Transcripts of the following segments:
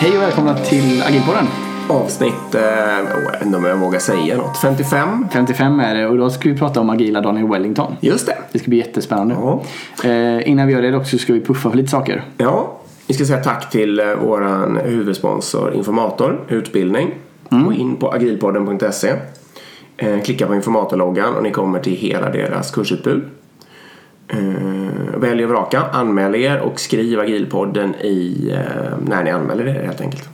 Hej och välkomna till Agilpodden. Avsnitt, om jag vågar säga något, 55. 55 är det, och då ska vi prata om agila Daniel Wellington. Just det. Det ska bli jättespännande. Innan vi gör det också ska vi puffa för lite saker. Ja, vi ska säga tack till våran huvudsponsor Informator Utbildning. Gå in på agilpodden.se. Klicka på informatorloggan och ni kommer till hela deras kursutbud. Välj och vraka, anmäl er och skriv Agilpodden i, när ni anmäler er helt enkelt.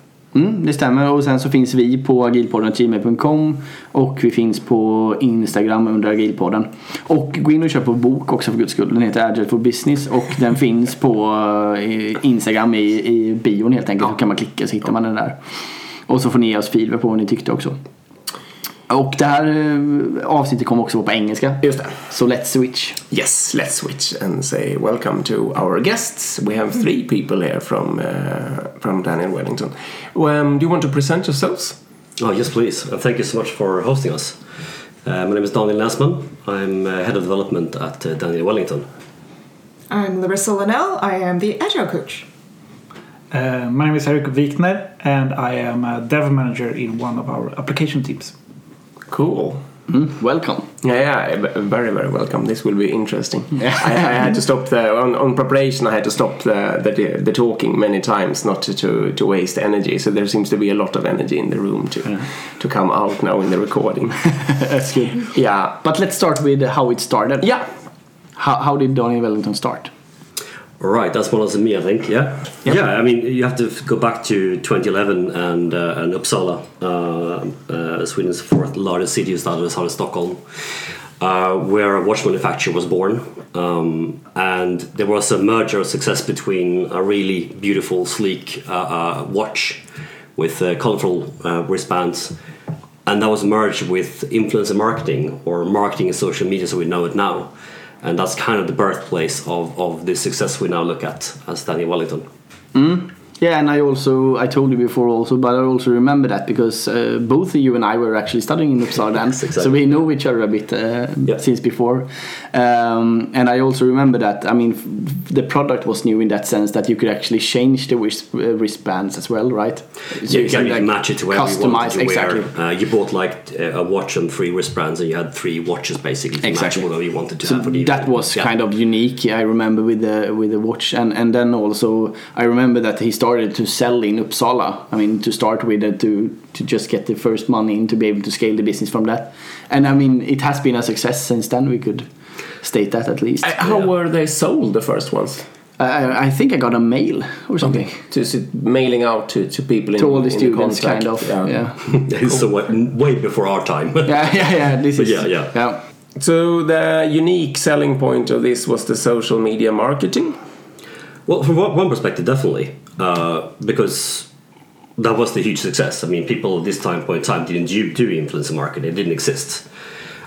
Det stämmer, och sen så finns vi på agilpodden.gmail.com och vi finns på Instagram under Agilpodden. Och gå in och köp vår bok också för guds skull, den heter Agile for Business och den finns på Instagram i bion helt enkelt. Då kan man klicka så hittar man den där. Och så får ni ge oss feedback på vad ni tyckte också. Och det här avsnittet kommer också vara på engelska. Just det. So let's switch. Yes, let's switch and say welcome to our guests. We have three people here from Daniel Wellington. Do you want to present yourselves? Oh, yes, please. Thank you so much for hosting us. My name is Daniel Näsman. I'm head of development at Daniel Wellington. I'm Larissa Linnell. I am the agile coach. My name is Eric Wikner and I am a dev manager in one of our application teams. Cool. Welcome. Yeah, very, very welcome. This will be interesting. I had to stop on preparation. I had to stop the talking many times, not to waste energy. So there seems to be a lot of energy in the room to come out now in the recording. That's good. Yeah, but let's start with how it started. Yeah, how did Daniel Wellington start? All right, that's one of me, I think. Yeah, yep. Yeah. I mean, you have to go back to 2011 and Uppsala, Sweden's fourth largest city, started as Stockholm, where a watch manufacturer was born, and there was a merger of success between a really beautiful, sleek watch with colorful wristbands, and that was merged with influencer marketing or marketing and social media, so we know it now. And that's kind of the birthplace of the success we now look at as Daniel Wellington. Yeah, and I told you before also, but I also remember that because both you and I were actually studying in Uppsala then, exactly. So we know each other a bit since before. And I also remember that, I mean, the product was new in that sense that you could actually change the wristbands as well, right? So you can like, match it to whatever you wanted to exactly. wear. You bought like a watch and three wristbands and you had three watches basically to exactly. match whatever you wanted to so have. That evening. Was kind of unique, I remember, with the watch. And then also I remember that he started to sell in Uppsala. I mean, to start with, to just get the first money in to be able to scale the business from that. And I mean, it has been a success since then. We could state that at least. How were they sold, the first ones? I think I got a mail or something. Okay. So mailing out to people to all the students, the kind of. Yeah. So way before our time. Yeah. This is. So the unique selling point of this was the social media marketing. Well, from one perspective, definitely, because that was the huge success. I mean, people at this point in time didn't do influencer marketing; it didn't exist,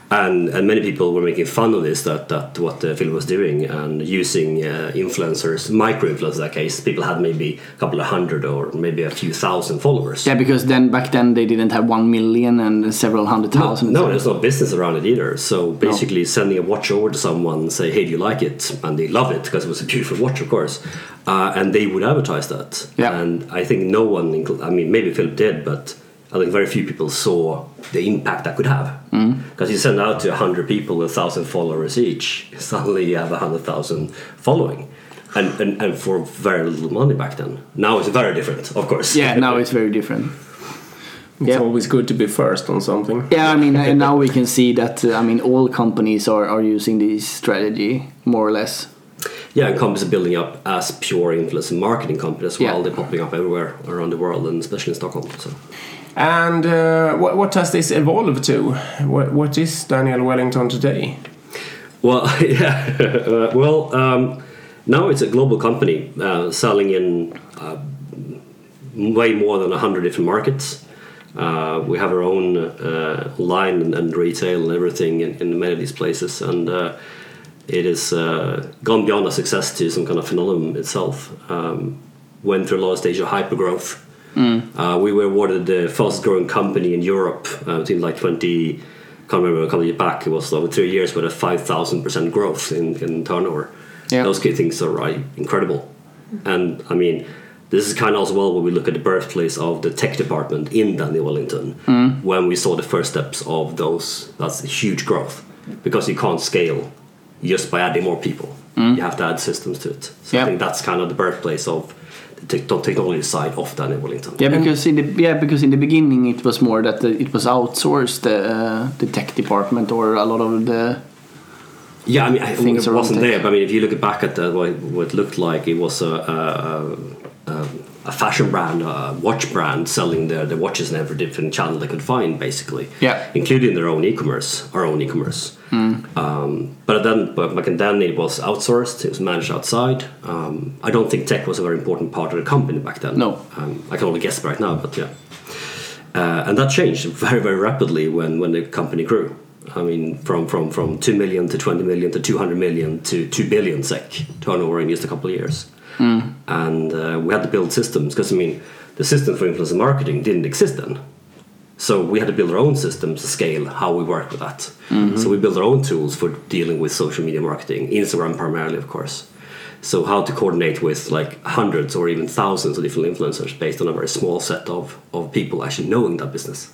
and many people were making fun of this that what Philip was doing and using influencers, micro-influencers in that case. People had maybe a couple of hundred or maybe a few thousand followers. Yeah, because then back then they didn't have 1 million and several hundred thousand. No, there's no business around it either. So basically, sending a watch over to someone and say, "Hey, do you like it?" and they love it because it was a beautiful watch, of course. And they would advertise that. Yeah. And I think no one, I mean, maybe Philip did, but I think very few people saw the impact that could have. Because you send out to 100 people 1,000 followers each, suddenly you have 100,000 following. And for very little money back then. Now it's very different, of course. Yeah, now it's very different. It's always good to be first on something. Yeah, I mean, and now we can see that, I mean, all companies are using this strategy, more or less. Yeah, and companies are building up as pure influencer marketing companies as well. Yeah. They're popping up everywhere around the world, and especially in Stockholm. So. And what has this evolved to? What is Daniel Wellington today? Well, now it's a global company selling in way more than 100 different markets. We have our own line and retail and everything in many of these places, and. It has gone beyond a success to some kind of phenomenon itself. Went through a lot of stages of hypergrowth. We were awarded the fastest growing company in Europe between like 20, can't remember a couple of years back, it was over 3 years, but a 5,000% growth in turnover. Yep. Those key things are incredible. And I mean, This is kind of as well when we look at the birthplace of the tech department in Daniel Wellington, when we saw the first steps of those. That's a huge growth because you can't scale just by adding more people. You have to add systems to it. So I think that's kind of the birthplace of the technology side of Daniel Wellington. Because in the beginning it was more that it was outsourced, the tech department, or a lot of the. Yeah, I mean, I think it wasn't there. But I mean, if you look back at what it looked like, it was a fashion brand, a watch brand, selling their watches in every different channel they could find, basically. Yeah. Including their own e-commerce, our own e-commerce. But back then it was outsourced, it was managed outside. I don't think tech was a very important part of the company back then. No. I can only guess right now, but yeah. And that changed very, very rapidly when the company grew. I mean, from 2 million to 20 million to 200 million to 2 billion SEK turnover in just a couple of years. And we had to build systems because, I mean, the system for influencer marketing didn't exist then. So we had to build our own systems to scale how we work with that. So we built our own tools for dealing with social media marketing, Instagram primarily, of course. So how to coordinate with like hundreds or even thousands of different influencers based on a very small set of people actually knowing that business.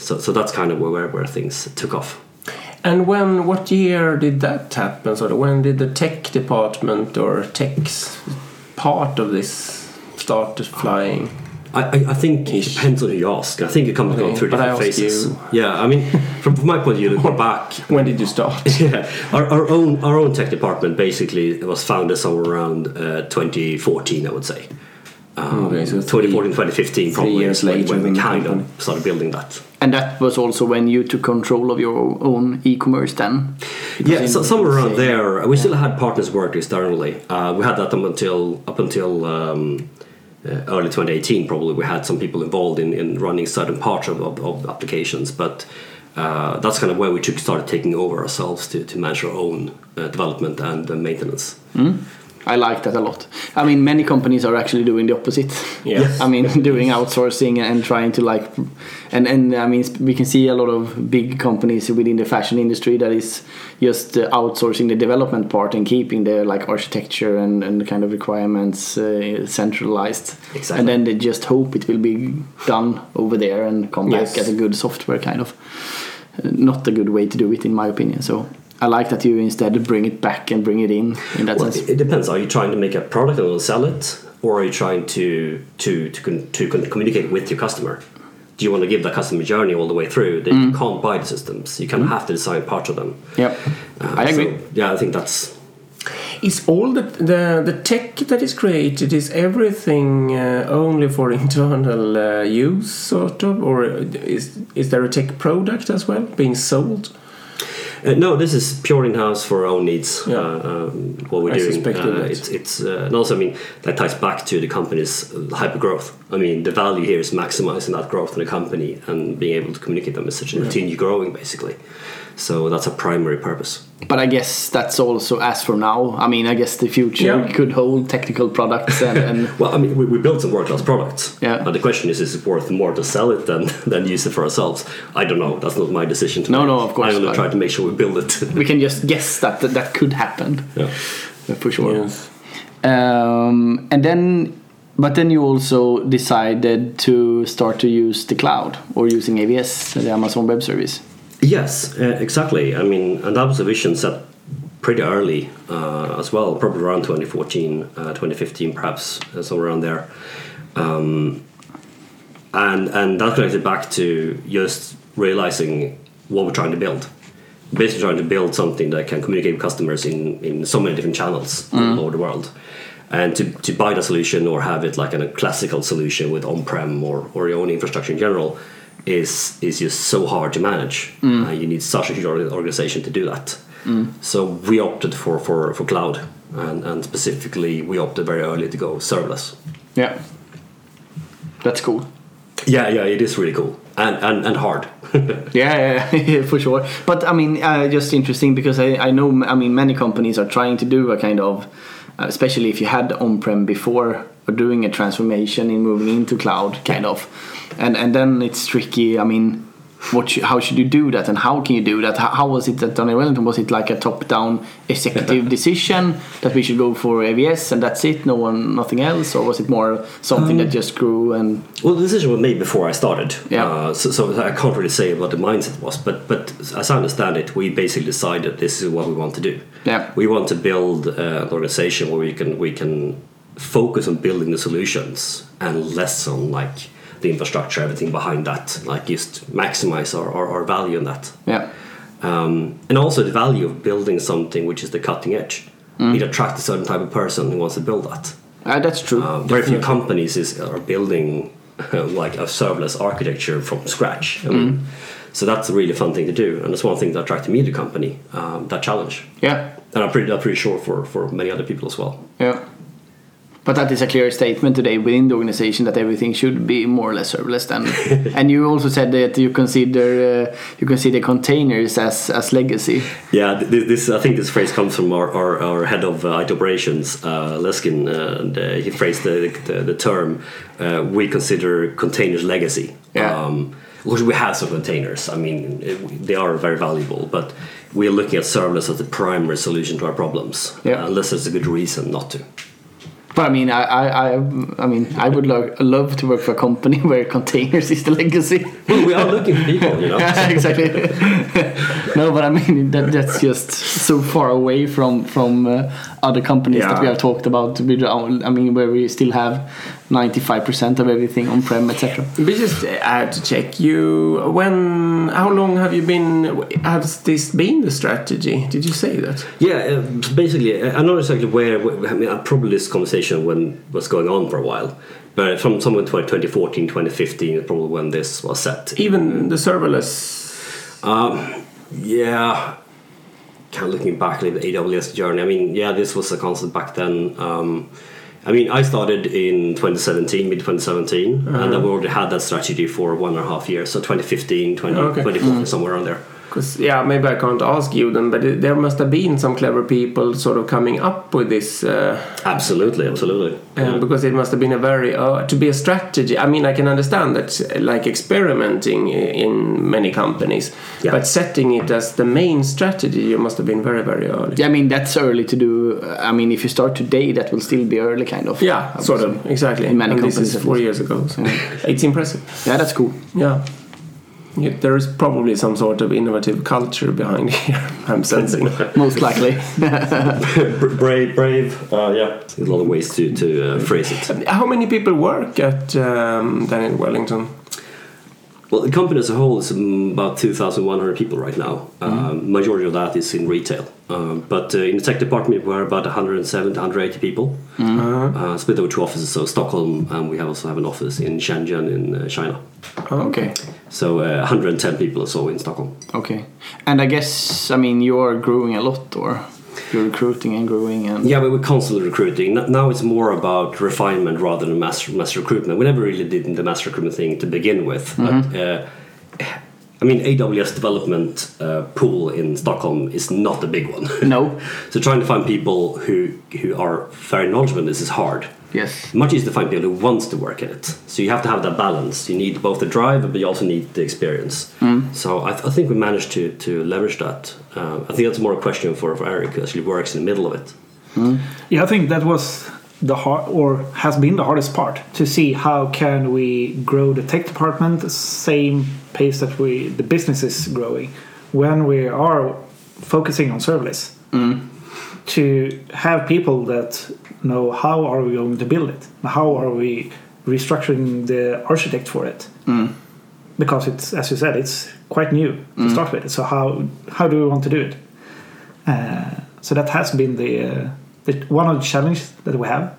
So that's kind of where things took off. And what year did that happen? So when did the tech department or tech's part of this start flying? I think it depends on who you ask. I think it comes through different phases. Yeah, I mean, from my point of view, looking back, when did you start? Yeah, our own tech department basically was founded somewhere around 2014, I would say. 2014, 2015, probably 3 years later when we kind of started building that. And that was also when you took control of your own e-commerce then? Yeah, so somewhere around there. We still had partners work externally. We had that up until early 2018 probably. We had some people involved in running certain parts of applications, but that's kind of where we started taking over ourselves to manage our own development and maintenance. I like that a lot. I mean, many companies are actually doing the opposite. Yes. I mean, doing outsourcing and trying to like, and I mean, we can see a lot of big companies within the fashion industry that is just outsourcing the development part and keeping their like architecture and kind of requirements centralized. Exactly. And then they just hope it will be done over there and come back as a good software kind of. Not a good way to do it, in my opinion. So. I like that you instead bring it back and bring it in that sense. It depends. Are you trying to make a product and sell it, or are you trying to communicate with your customer? Do you want to give the customer journey all the way through? Then you can't buy the systems. You kind of have to design parts of them. Yep, I agree. So, yeah, I think that's. Is all the tech that is created is everything only for internal use, sort of, or is there a tech product as well being sold? No, this is pure in-house for our own needs. Yeah. What we're doing. And also, I mean, that ties back to the company's hyper growth. I mean, the value here is maximizing that growth in the company and being able to communicate that message and continue growing, basically. So that's a primary purpose. But I guess that's also as for now. I mean, I guess the future could hold technical products and well, I mean, we built some world-class products. Yeah. But the question is it worth more to sell it than use it for ourselves? I don't know. That's not my decision to make. No, of course. I'm going to try to make sure we build it. We can just guess that could happen. Yeah. For sure. Yes. But then you also decided to start to use the cloud or using AWS, the Amazon Web Service. Yes, exactly. I mean, and that was a vision set pretty early as well, probably around 2014, 2015 perhaps, somewhere around there. And that connected back to just realizing what we're trying to build. Basically trying to build something that can communicate with customers in so many different channels all over the world. And to buy the solution or have it like in a classical solution with on-prem or your own infrastructure in general is just so hard to manage. You need such a huge organization to do that. So we opted for cloud, and specifically we opted very early to go serverless. Yeah, that's cool. Yeah, it is really cool and hard. yeah, for sure. But I mean, just interesting because I know, I mean, many companies are trying to do a kind of, especially if you had on-prem before, or doing a transformation in moving into cloud, kind of. And then it's tricky. I mean, how should you do that, and how can you do that? How was it that Daniel Wellington, was it like a top-down executive decision that we should go for AVS and that's it, nothing else, or was it more something that just grew? And well, the decision was made before I started, so I can't really say what the mindset was, but as I understand it, we basically decided this is what we want to do. Yeah, we want to build an organization where we can focus on building the solutions and less on like the infrastructure, everything behind that, like just maximize our value in that. Yeah. And also the value of building something which is the cutting edge. It attracts a certain type of person who wants to build that. That's true. Very few companies are building like a serverless architecture from scratch. So that's a really fun thing to do. And that's one thing that attracted me to the company, that challenge. Yeah. And I'm pretty sure for many other people as well. Yeah. But that is a clear statement today within the organization that everything should be more or less serverless. And you also said that you consider containers as legacy. Yeah, I think this phrase comes from our head of IT operations, Leskin, and he phrased the term, we consider containers legacy. Yeah. Because we have some containers. I mean, they are very valuable, but we are looking at serverless as the primary solution to our problems, unless there's a good reason not to. But I mean, I would love to work for a company where containers is the legacy. Well, we are looking for people, you know. Yeah, exactly. No, but I mean that's just so far away from other companies that we have talked about. I mean, where we still have 95% of everything on prem, etc. We just had to check you. How long have you been? Has this been the strategy? Did you say that? Yeah, basically, I know exactly where. I mean, I probably this conversation when was going on for a while, but from somewhere 2014, 2015, probably when this was set. Even the serverless. Kind of looking back at the AWS journey. I mean, this was a concept back then. I mean, I started in 2017, mid-2017, and then we already had that strategy for 1.5 years, so 2015, 2014, somewhere around there. Because, maybe I can't ask you then, but there must have been some clever people sort of coming up with this. Absolutely. Because it must have been a very, to be a strategy. I mean, I can understand that, like experimenting in many companies, but setting it as the main strategy, you must have been very, very early. Yeah, I mean, that's early to do. I mean, if you start today, that will still be early, kind of. Yeah, sort of, exactly. In many companies. This is 4 years ago. So. It's impressive. Yeah, that's cool. Yeah. There is probably some sort of innovative culture behind here, I'm sensing. Most likely. brave. There's a lot of ways to phrase it. How many people work at Daniel Wellington? Well, the company as a whole is about 2,100 people right now. Majority of that is in retail. But in the tech department, we're about 170, 180 people. Split over two offices, so Stockholm, and we also have an office in Shenzhen in China. Oh, okay. So 110 people or so in Stockholm. Okay. And I guess, I mean, you're growing a lot, or... You're recruiting and growing, and we're constantly recruiting. Now it's more about refinement rather than mass recruitment. We never really did the mass recruitment thing to begin with. But, I mean, AWS development pool in Stockholm is not a big one. No. So trying to find people who are very knowledgeable in this is hard. Yes. Much easier to find people who wants to work in it. So you have to have that balance. You need both the drive, but you also need the experience. So I think we managed to leverage that. I think that's more a question for Eric, who actually works in the middle of it. Yeah, I think that was the hard, or has been the hardest part, to see how can we grow the tech department the same pace that the business is growing when we are focusing on serverless. To have people that know how are we going to build it, how are we restructuring the architect for it, because it's, as you said, it's quite new to start with. So how do we want to do it? So that has been the one of the challenges that we have,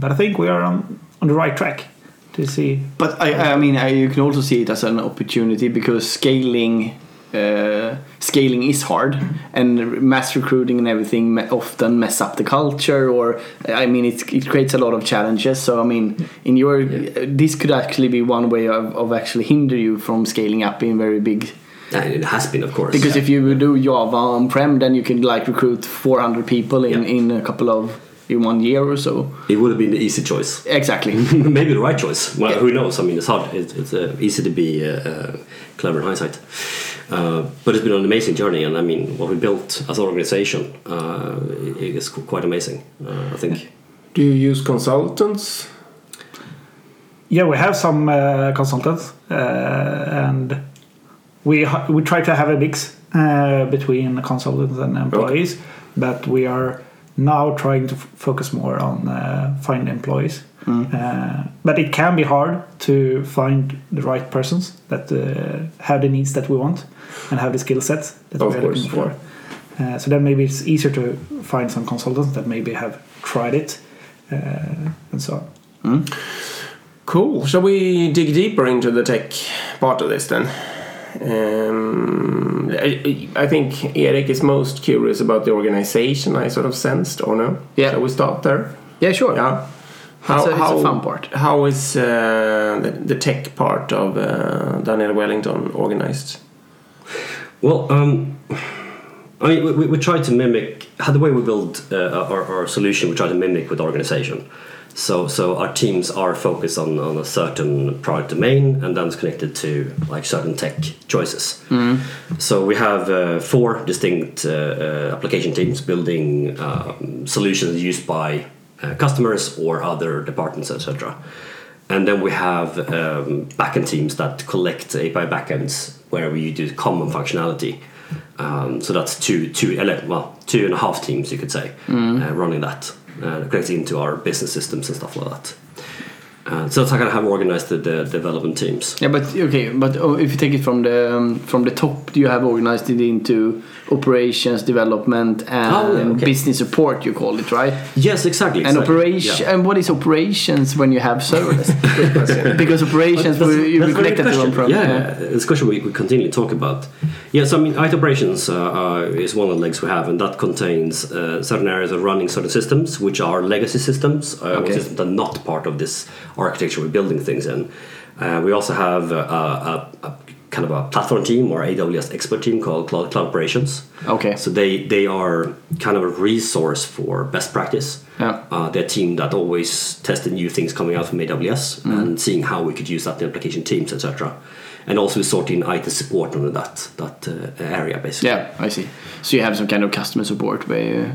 but I think we are on the right track to see. But I mean, you can also see it as an opportunity, because scaling is hard, and mass recruiting and everything often mess up the culture, or I mean it creates a lot of challenges. So I mean, in your this could actually be one way of actually hinder you from scaling up in very big. And it has been, of course, because if you do Java on-prem, then you can like recruit 400 people in a couple of in 1 year or so. It would have been the easy choice. Exactly. Maybe the right choice. Well, yeah. Who knows? I mean, it's hard. It's easy to be clever in hindsight. But it's been an amazing journey, and I mean, what we built as an organization is quite amazing, I think. Do you use consultants? Yeah, we have some consultants, and we try to have a mix between consultants and employees, okay. But we are now trying to focus more on find employees. But it can be hard to find the right persons that have the needs that we want and have the skill sets that we're looking for. So then maybe it's easier to find some consultants that maybe have tried it and so on. Cool. Shall we dig deeper into the tech part of this then? I think Eric is most curious about the organization, I sort of sensed, or no? Yeah. Shall we start there? Yeah, sure. Yeah. It's a fun part. How is the tech part of Daniel Wellington organized? Well, I mean, we try to mimic the way we build our solution. We try to mimic with the organization. So our teams are focused on a certain product domain, and then it's connected to like certain tech choices. So we have 4 distinct application teams building solutions used by customers or other departments, etc. And then we have backend teams that collect API backends where we do common functionality. So that's 2.5 teams, you could say, running that, connecting into our business systems and stuff like that. So that's kind of how we organize the development teams. Yeah, but if you take it from the top, you have organized it into operations, development, and business support. You call it, right? Yes, exactly. And operation. Yeah. And what is operations when you have serverless? Because operations, we connect that to one problem. Yeah, it's a question we continually talk about. Yeah, so I mean, IT operations is one of the legs we have, and that contains certain areas of running certain systems, which are legacy systems, systems that are not part of this architecture we're building things in. We also have a kind of a platform team or AWS expert team called Cloud Operations. Okay. So they are kind of a resource for best practice. Yeah. They're a team that always tests the new things coming out from AWS and seeing how we could use that in application teams, etc. And also sorting IT support under that area, basically. Yeah, I see. So you have some kind of customer support,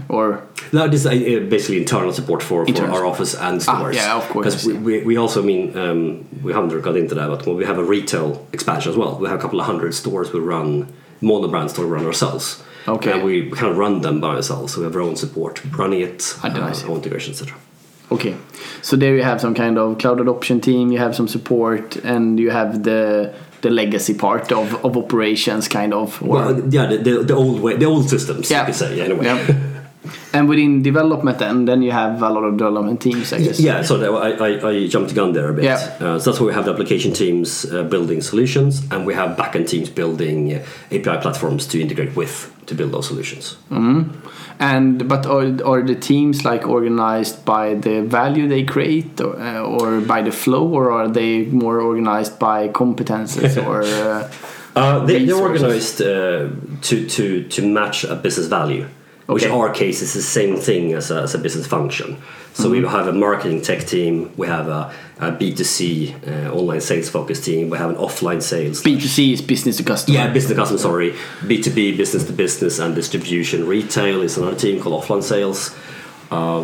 or no? This is basically internal support for our office and stores. Ah, yeah, of course. Because we also, I mean, we haven't got into that, but we have a retail expansion as well. We have a couple of 100 stores. We run monobrand store, run ourselves. Okay. And we kind of run them by ourselves. So we have our own support, running it, our own integration, etc. Okay, so there you have some kind of cloud adoption team. You have some support, and you have the legacy part of operations, kind of. The old way, the old systems. Yeah. You could say, anyway. Yeah. And within development, then you have a lot of development teams, I guess. Yeah. So I jumped the gun there a bit. Yeah. So that's where we have the application teams building solutions, and we have backend teams building API platforms to integrate with to build those solutions. But are the teams like organized by the value they create, or by the flow, or are they more organized by competences or? They're organized to match a business value. Okay. Which in our case is the same thing as a business function. So we have a marketing tech team, we have a B2C online sales focused team, we have an offline sales. B2C is business to customer. Yeah, business to customer, sorry. B2B, business to business, and distribution retail is another team called offline sales,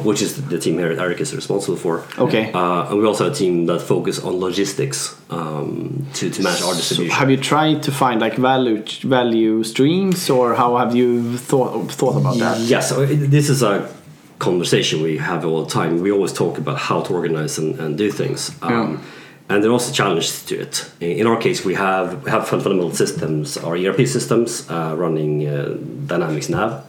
which is the team here Eric is responsible for. Okay. And we also have a team that focuses on logistics to manage our distribution. So have you tried to find like value streams, or how have you thought about that? Yes, so this is a conversation we have all the time. We always talk about how to organize and do things. And there are also challenges to it. In our case, we have fundamental systems, our ERP systems running Dynamics Nav,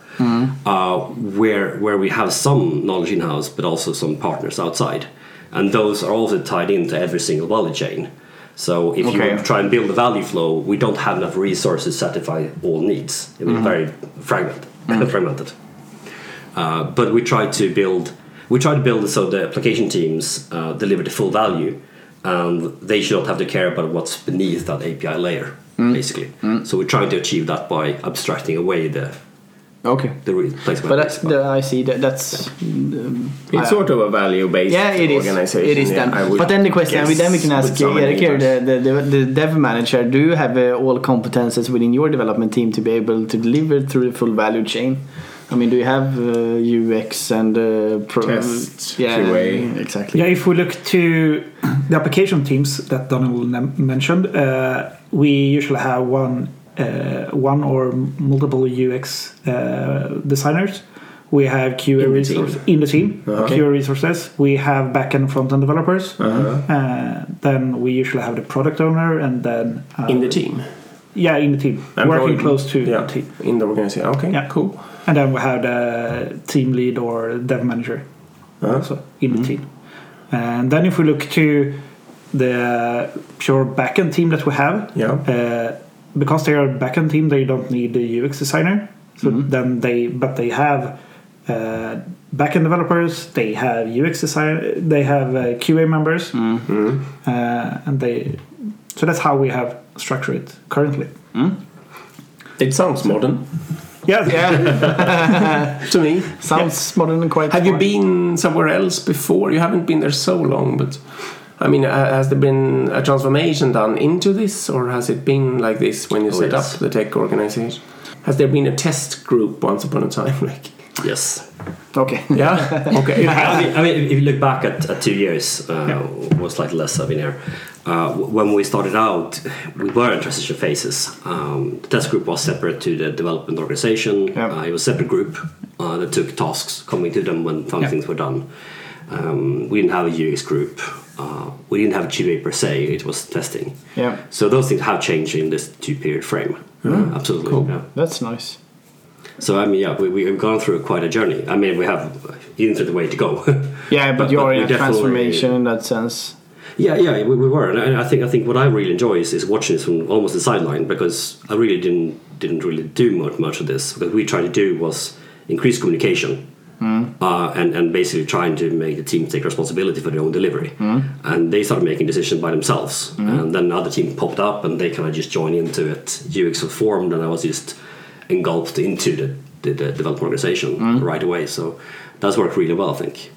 where we have some knowledge in-house, but also some partners outside. And those are also tied into every single value chain. So if you try and build a value flow, we don't have enough resources to satisfy all needs. It was very fragmented. But we try to build so the application teams deliver the full value, and they should not have to care about what's beneath that API layer, basically. So we're trying to achieve that by abstracting away the Okay. The real placement. But that's I see that's it's sort of a value-based organization. It is then. But then the question, then we can ask Eric here, the dev manager, do you have all competences within your development team to be able to deliver through the full value chain? I mean, do you have UX and test, QA? Exactly. Yeah, if we look to the application teams that Daniel mentioned, we usually have one or multiple UX designers. We have QA resources in the team. QA resources. We have backend and front-end developers. Then we usually have the product owner, and then in the team. Yeah, in the team, and working close to the team in the organization. Okay, yeah, cool. And then we have the team lead or dev manager also in the team. And then if we look to the pure backend team that we have, because they are a backend team, they don't need the UX designer. So then they have backend developers, they have UX designer, they have QA members, and they. So that's how we have structured it currently. It sounds modern. Yeah. To me, sounds modern and quite. Have you been somewhere else before? You haven't been there so long, but I mean, has there been a transformation done into this, or has it been like this when you set up the tech organization? Has there been a test group once upon a time? Like yes. Okay. Yeah. Okay. I mean, if you look back at 2 years, or slightly less, I've been here. When we started out, we were in transition phases. The test group was separate to the development organization. It was a separate group that took tasks, coming to them when things were done. We didn't have a UX group. We didn't have a QA per se. It was testing. Yeah. So those things have changed in this 2-period frame. Absolutely. Cool. Yeah. That's nice. So I mean, we've gone through quite a journey. I mean, we have infinite way to go. but you're in a transformation in that sense. We were, and I think what I really enjoy is watching this from almost the sideline, because I really didn't do much of this. What we tried to do was increase communication, and basically trying to make the team take responsibility for their own delivery. And they started making decisions by themselves, and then another team popped up, and they kind of just joined into it. UX was formed, and I was just engulfed into the development organization right away. So that's worked really well, I think.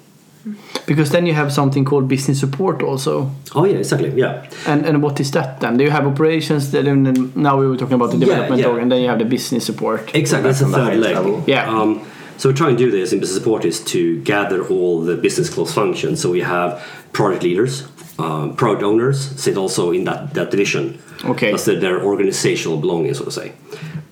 Because then you have something called business support also. Oh yeah, exactly. Yeah. And what is that then? Do you have operations that now we were talking about the development org, and then you have the business support. Exactly, that's the third leg. Yeah. So we're trying to do this in business support is to gather all the business close functions. So we have product leaders, product owners sit also in that division. Okay. That's their organizational belonging, so to say.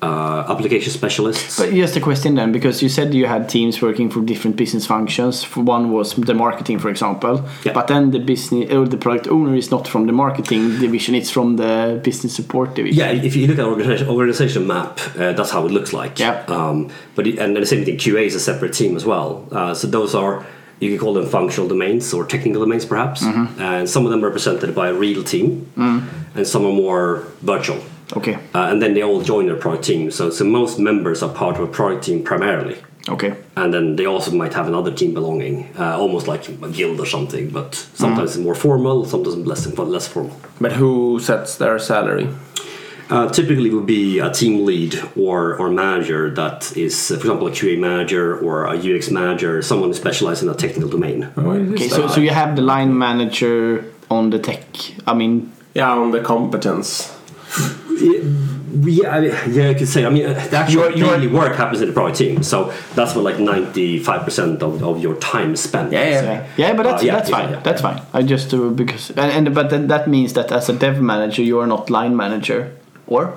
Application specialists. But just a question then, because you said you had teams working for different business functions. One was the marketing, for example, but then the business or the product owner is not from the marketing division; it's from the business support division. Yeah, if you look at organization map, that's how it looks like. Yeah. But the same thing, QA is a separate team as well. So those are, you can call them functional domains or technical domains, perhaps. And some of them are represented by a real team, and some are more virtual. Okay. And then they all join their product team. So most members are part of a product team primarily. Okay. And then they also might have another team belonging, almost like a guild or something, but sometimes it's more formal, sometimes less formal. But who sets their salary? Typically it would be a team lead or manager that is, for example, a QA manager or a UX manager, someone who specializes in a technical domain. Okay, so you have the line manager on the tech, on the competence. You could say. I mean, the actual daily work happens in the product team, so that's what 95% of your time spent. But that's fine. That's fine. I just do because but then that means that as a dev manager, you are not line manager, or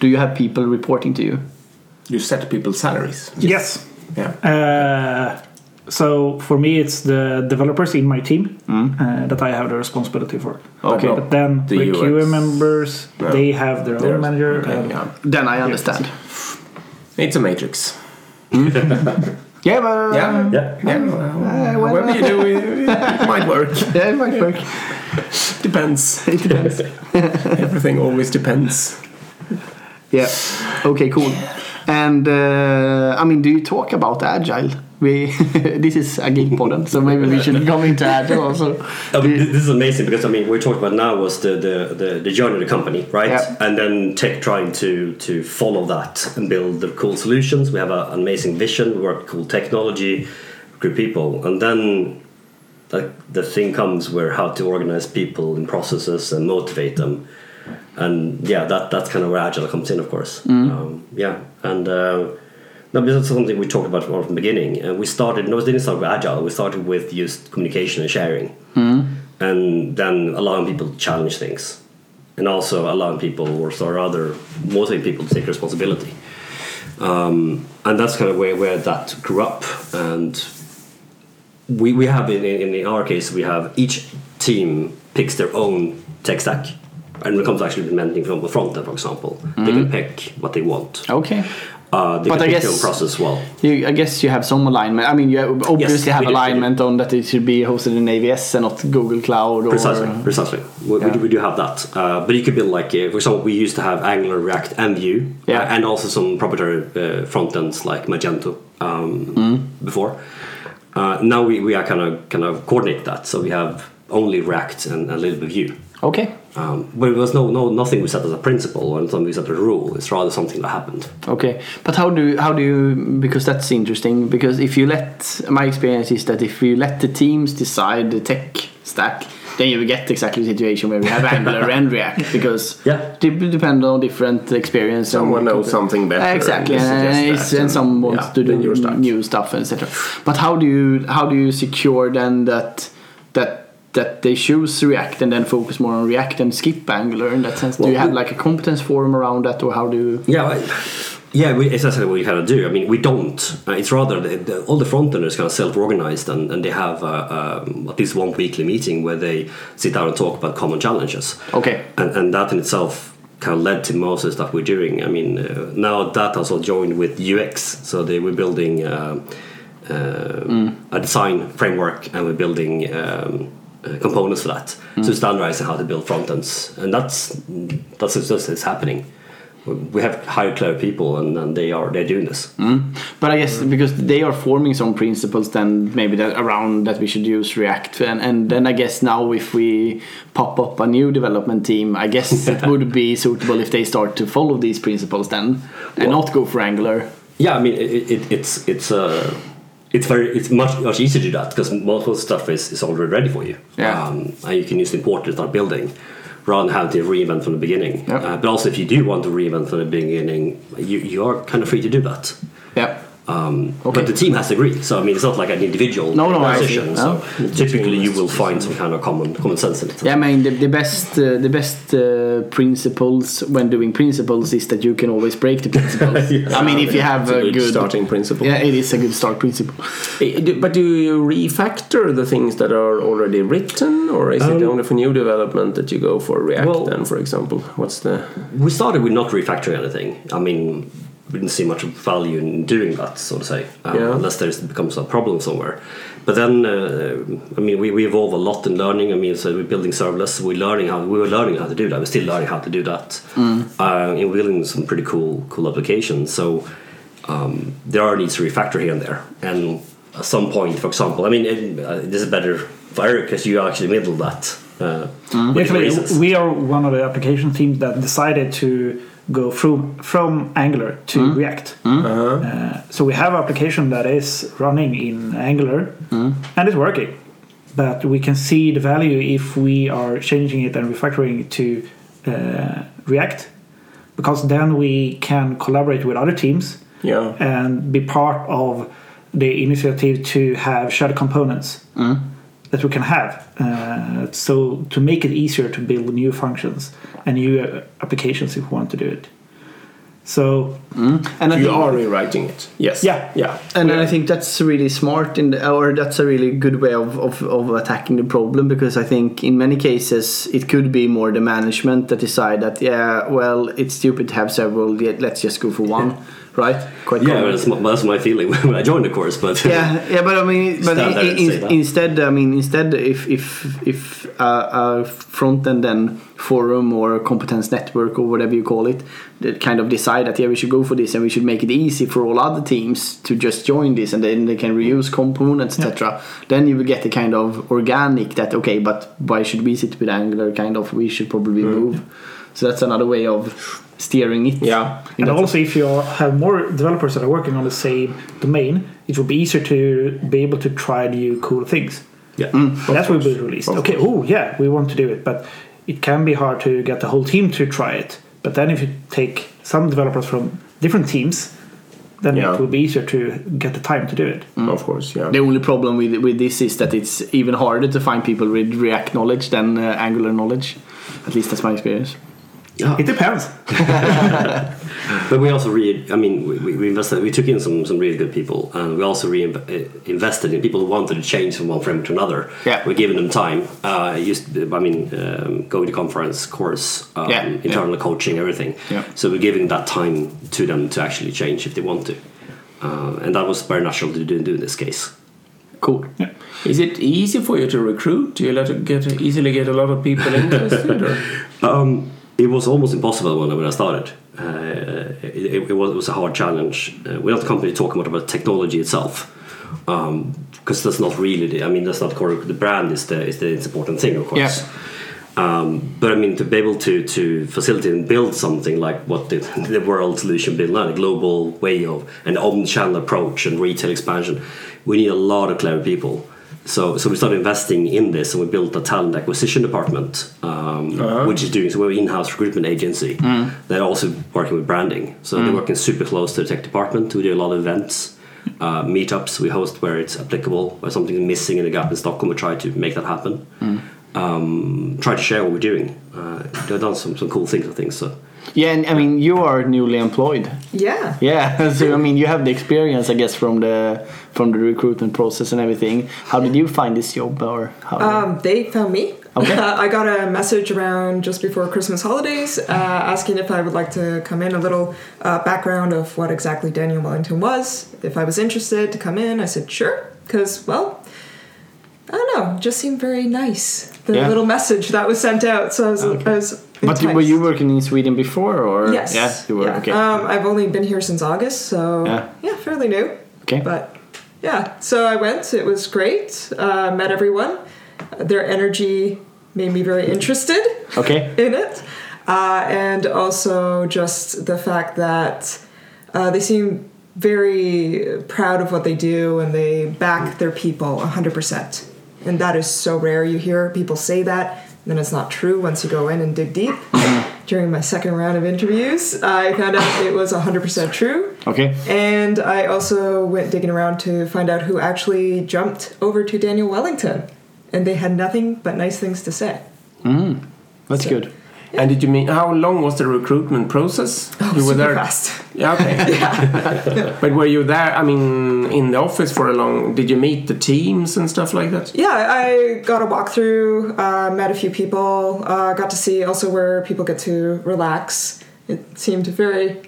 do you have people reporting to you? You set people's salaries. Yes. Yeah. So for me, it's the developers in my team that I have the responsibility for. Okay, but then the QA members, they have their own manager. Okay. Then I understand. It's a matrix. Well, whatever you do, it might work. Yeah, it might work. Depends. It depends. Everything always depends. Yeah. Okay. Cool. And do you talk about agile? we this is Agilpodden, so maybe we should come into that also. This is amazing because I mean we're talking about now was the journey of the company, right? Yep. And then tech trying to follow that and build the cool solutions. We have an amazing vision, we work with cool technology, group people, and then the thing comes where how to organize people and processes and motivate them. And yeah, that's kind of where Agile comes in, of course. Mm. This is something we talked about from the beginning. And we didn't start with Agile. We started with just communication and sharing, and then allowing people to challenge things, and also allowing people, or rather, motivating people to take responsibility. And that's kind of where that grew up. And we have in our case, we have each team picks their own tech stack. And when it comes to actually implementing from the front end, for example, they can pick what they want. Okay. They can pick their own process well. I guess you have some alignment. I mean, you obviously have alignment on that it should be hosted in AWS and not Google Cloud. Precisely. We do have that. But you could build for example, we used to have Angular, React, and Vue, and also some proprietary front ends like Magento before. Now we are kind of coordinate that, so we have only React and a little bit of Vue. Okay. But it was nothing we set as a principle or something we set as a rule. It's rather something that happened. Okay, but how do you because that's interesting, because my experience is that if you let the teams decide the tech stack, then you will get exactly the situation where we have Angular and React, because they depend on different experience. Someone knows something better. Exactly, and some wants to do new stuff, etc. But how do you secure then that they choose React and then focus more on React and skip Angular in that sense? Do you have a competence forum around that, or how do you... essentially what you kind of do. I mean, we don't. It's rather all the front-enders kind of self-organized and they have at least one weekly meeting where they sit down and talk about common challenges. Okay. And that in itself kind of led to most of the stuff we're doing. I mean, now that also joined with UX. So they were building a design framework, and we're building... components for that, so standardizing how to build front ends, and that's just it's happening. We have hired clever people, and they're doing this. But I guess because they are forming some principles, then maybe that around that we should use React, and then I guess now if we pop up a new development team, I guess it would be suitable if they start to follow these principles then and not go for Angular. Yeah, I mean it's It's much easier to do that because most of the stuff is already ready for you. Yeah. And you can use import to start building rather than having to reinvent from the beginning. Yep. But also if you do want to reinvent from the beginning, you are kind of free to do that. Yeah. Okay. But the team has to agree. So, I mean, it's not like an individual decision. So typically you will find some kind of common sense in it. Yeah, I mean, the best principles when doing principles is that you can always break the principles. I mean, if you have a good starting principle. Yeah, it is a good start principle. But do you refactor the things that are already written, or is it only for new development that you go for React then, for example? We started with not refactoring anything. I mean... we didn't see much value in doing that, so to say, unless there becomes a problem somewhere. But then, I mean, we evolve a lot in learning. I mean, so we're building serverless. We were learning how to do that. We're still learning how to do that. And we're building some pretty cool applications. So there are needs to refactor here and there. And at some point, for example, I mean, this is better for Eric because you actually middle that. We are one of the application teams that decided to go from Angular to React. So we have an application that is running in Angular and it's working, but we can see the value if we are changing it and refactoring it to React, because then we can collaborate with other teams and be part of the initiative to have shared components that we can have, so to make it easier to build new functions and new applications if we want to do it. So and you are rewriting it. Yes. Yeah. And I think that's really smart, or that's a really good way of attacking the problem, because I think in many cases it could be more the management that decide that it's stupid to have several. Let's just go for one. Yeah. Right? Quite common. That's my feeling when I joined the course. But instead, if a front end then forum or a competence network or whatever you call it that kind of decide that, yeah, we should go for this and we should make it easy for all other teams to just join this, and then they can reuse components, etc. Yeah. Then you will get the kind of organic that, okay, but why should we sit with Angular, kind of, we should probably move. So that's another way of steering it. Yeah. And also if you have more developers that are working on the same domain, it will be easier to be able to try new cool things. Yeah. That's what we released. Okay, oh yeah, we want to do it, but it can be hard to get the whole team to try it. But then if you take some developers from different teams, then it will be easier to get the time to do it. Of course, yeah. The only problem with this is that it's even harder to find people with React knowledge than Angular knowledge. At least that's my experience. Yeah. It depends. But we also we invested. We took in some really good people, and we also invested in people who wanted to change from one framework to another. Yeah. We're giving them time. Go to conference, course, internal coaching, everything. Yeah. So we're giving that time to them to actually change if they want to, and that was very natural to do in this case. Cool. Yeah. Is it easy for you to recruit? Do you easily get a lot of people interested? Or? It was almost impossible when I started. It was a hard challenge. We're not a company talking much about technology itself, because that's not really. That's not core. The brand is the important thing, of course. Yeah. But to be able to facilitate and build something like what the world solution build, a global way of an omnichannel approach and retail expansion, we need a lot of clever people. So we started investing in this, and we built a talent acquisition department, which is doing. So we're an in-house recruitment agency. They're also working with branding. So they're working super close to the tech department. We do a lot of events, meetups. We host where it's applicable, where something's missing in the gap in Stockholm. We try to make that happen. Try to share what we're doing. They've done some cool things, I think. So. Yeah, and you are newly employed. Yeah. Yeah. So you have the experience, I guess, from the recruitment process and everything. How did you find this job, or how? They found me. Okay. I got a message around just before Christmas holidays, asking if I would like to come in. A little background of what exactly Daniel Wellington was, if I was interested to come in. I said sure, because I don't know, just seemed very nice. The little message that was sent out, so I was. Okay. I was enticed. But were you working in Sweden before, or? Yes. Yeah, you were. Yeah. Okay. I've only been here since August, so yeah, fairly new. Okay. But yeah, so I went. It was great. Met everyone. Their energy made me very interested. Okay. In it, and also just the fact that they seem very proud of what they do, and they back their people 100%. And that is so rare. You hear people say that, and then it's not true once you go in and dig deep. During my second round of interviews, I found out it was 100% true. Okay. And I also went digging around to find out who actually jumped over to Daniel Wellington. And they had nothing but nice things to say. That's good. Yeah. And did you mean, how long was the recruitment process? Oh, you were there fast. Yeah, okay. Yeah. But were you there, in the office for a long... Did you meet the teams and stuff like that? Yeah, I got a walkthrough, met a few people, got to see also where people get to relax. It seemed very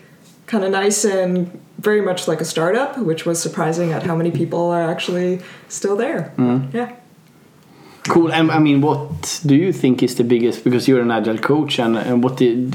kind of nice and very much like a startup, which was surprising at how many people are actually still there. Mm-hmm. Yeah. Cool. What do you think is the biggest? Because you're an agile coach, and what is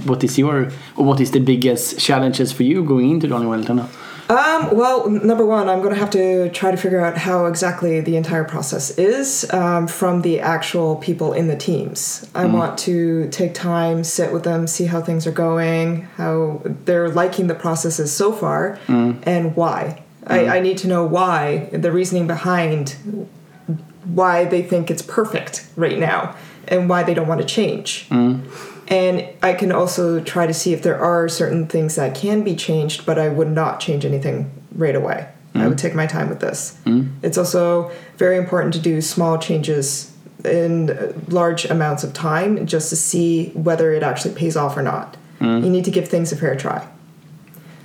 the biggest challenges for you going into Daniel Wellington? Well, number one, I'm going to have to try to figure out how exactly the entire process is from the actual people in the teams. I want to take time, sit with them, see how things are going, how they're liking the processes so far, and why. I need to know why, the reasoning behind why they think it's perfect right now and why they don't want to change. And I can also try to see if there are certain things that can be changed, but I would not change anything right away. I would take my time with this. It's also very important to do small changes in large amounts of time just to see whether it actually pays off or not. You need to give things a fair try.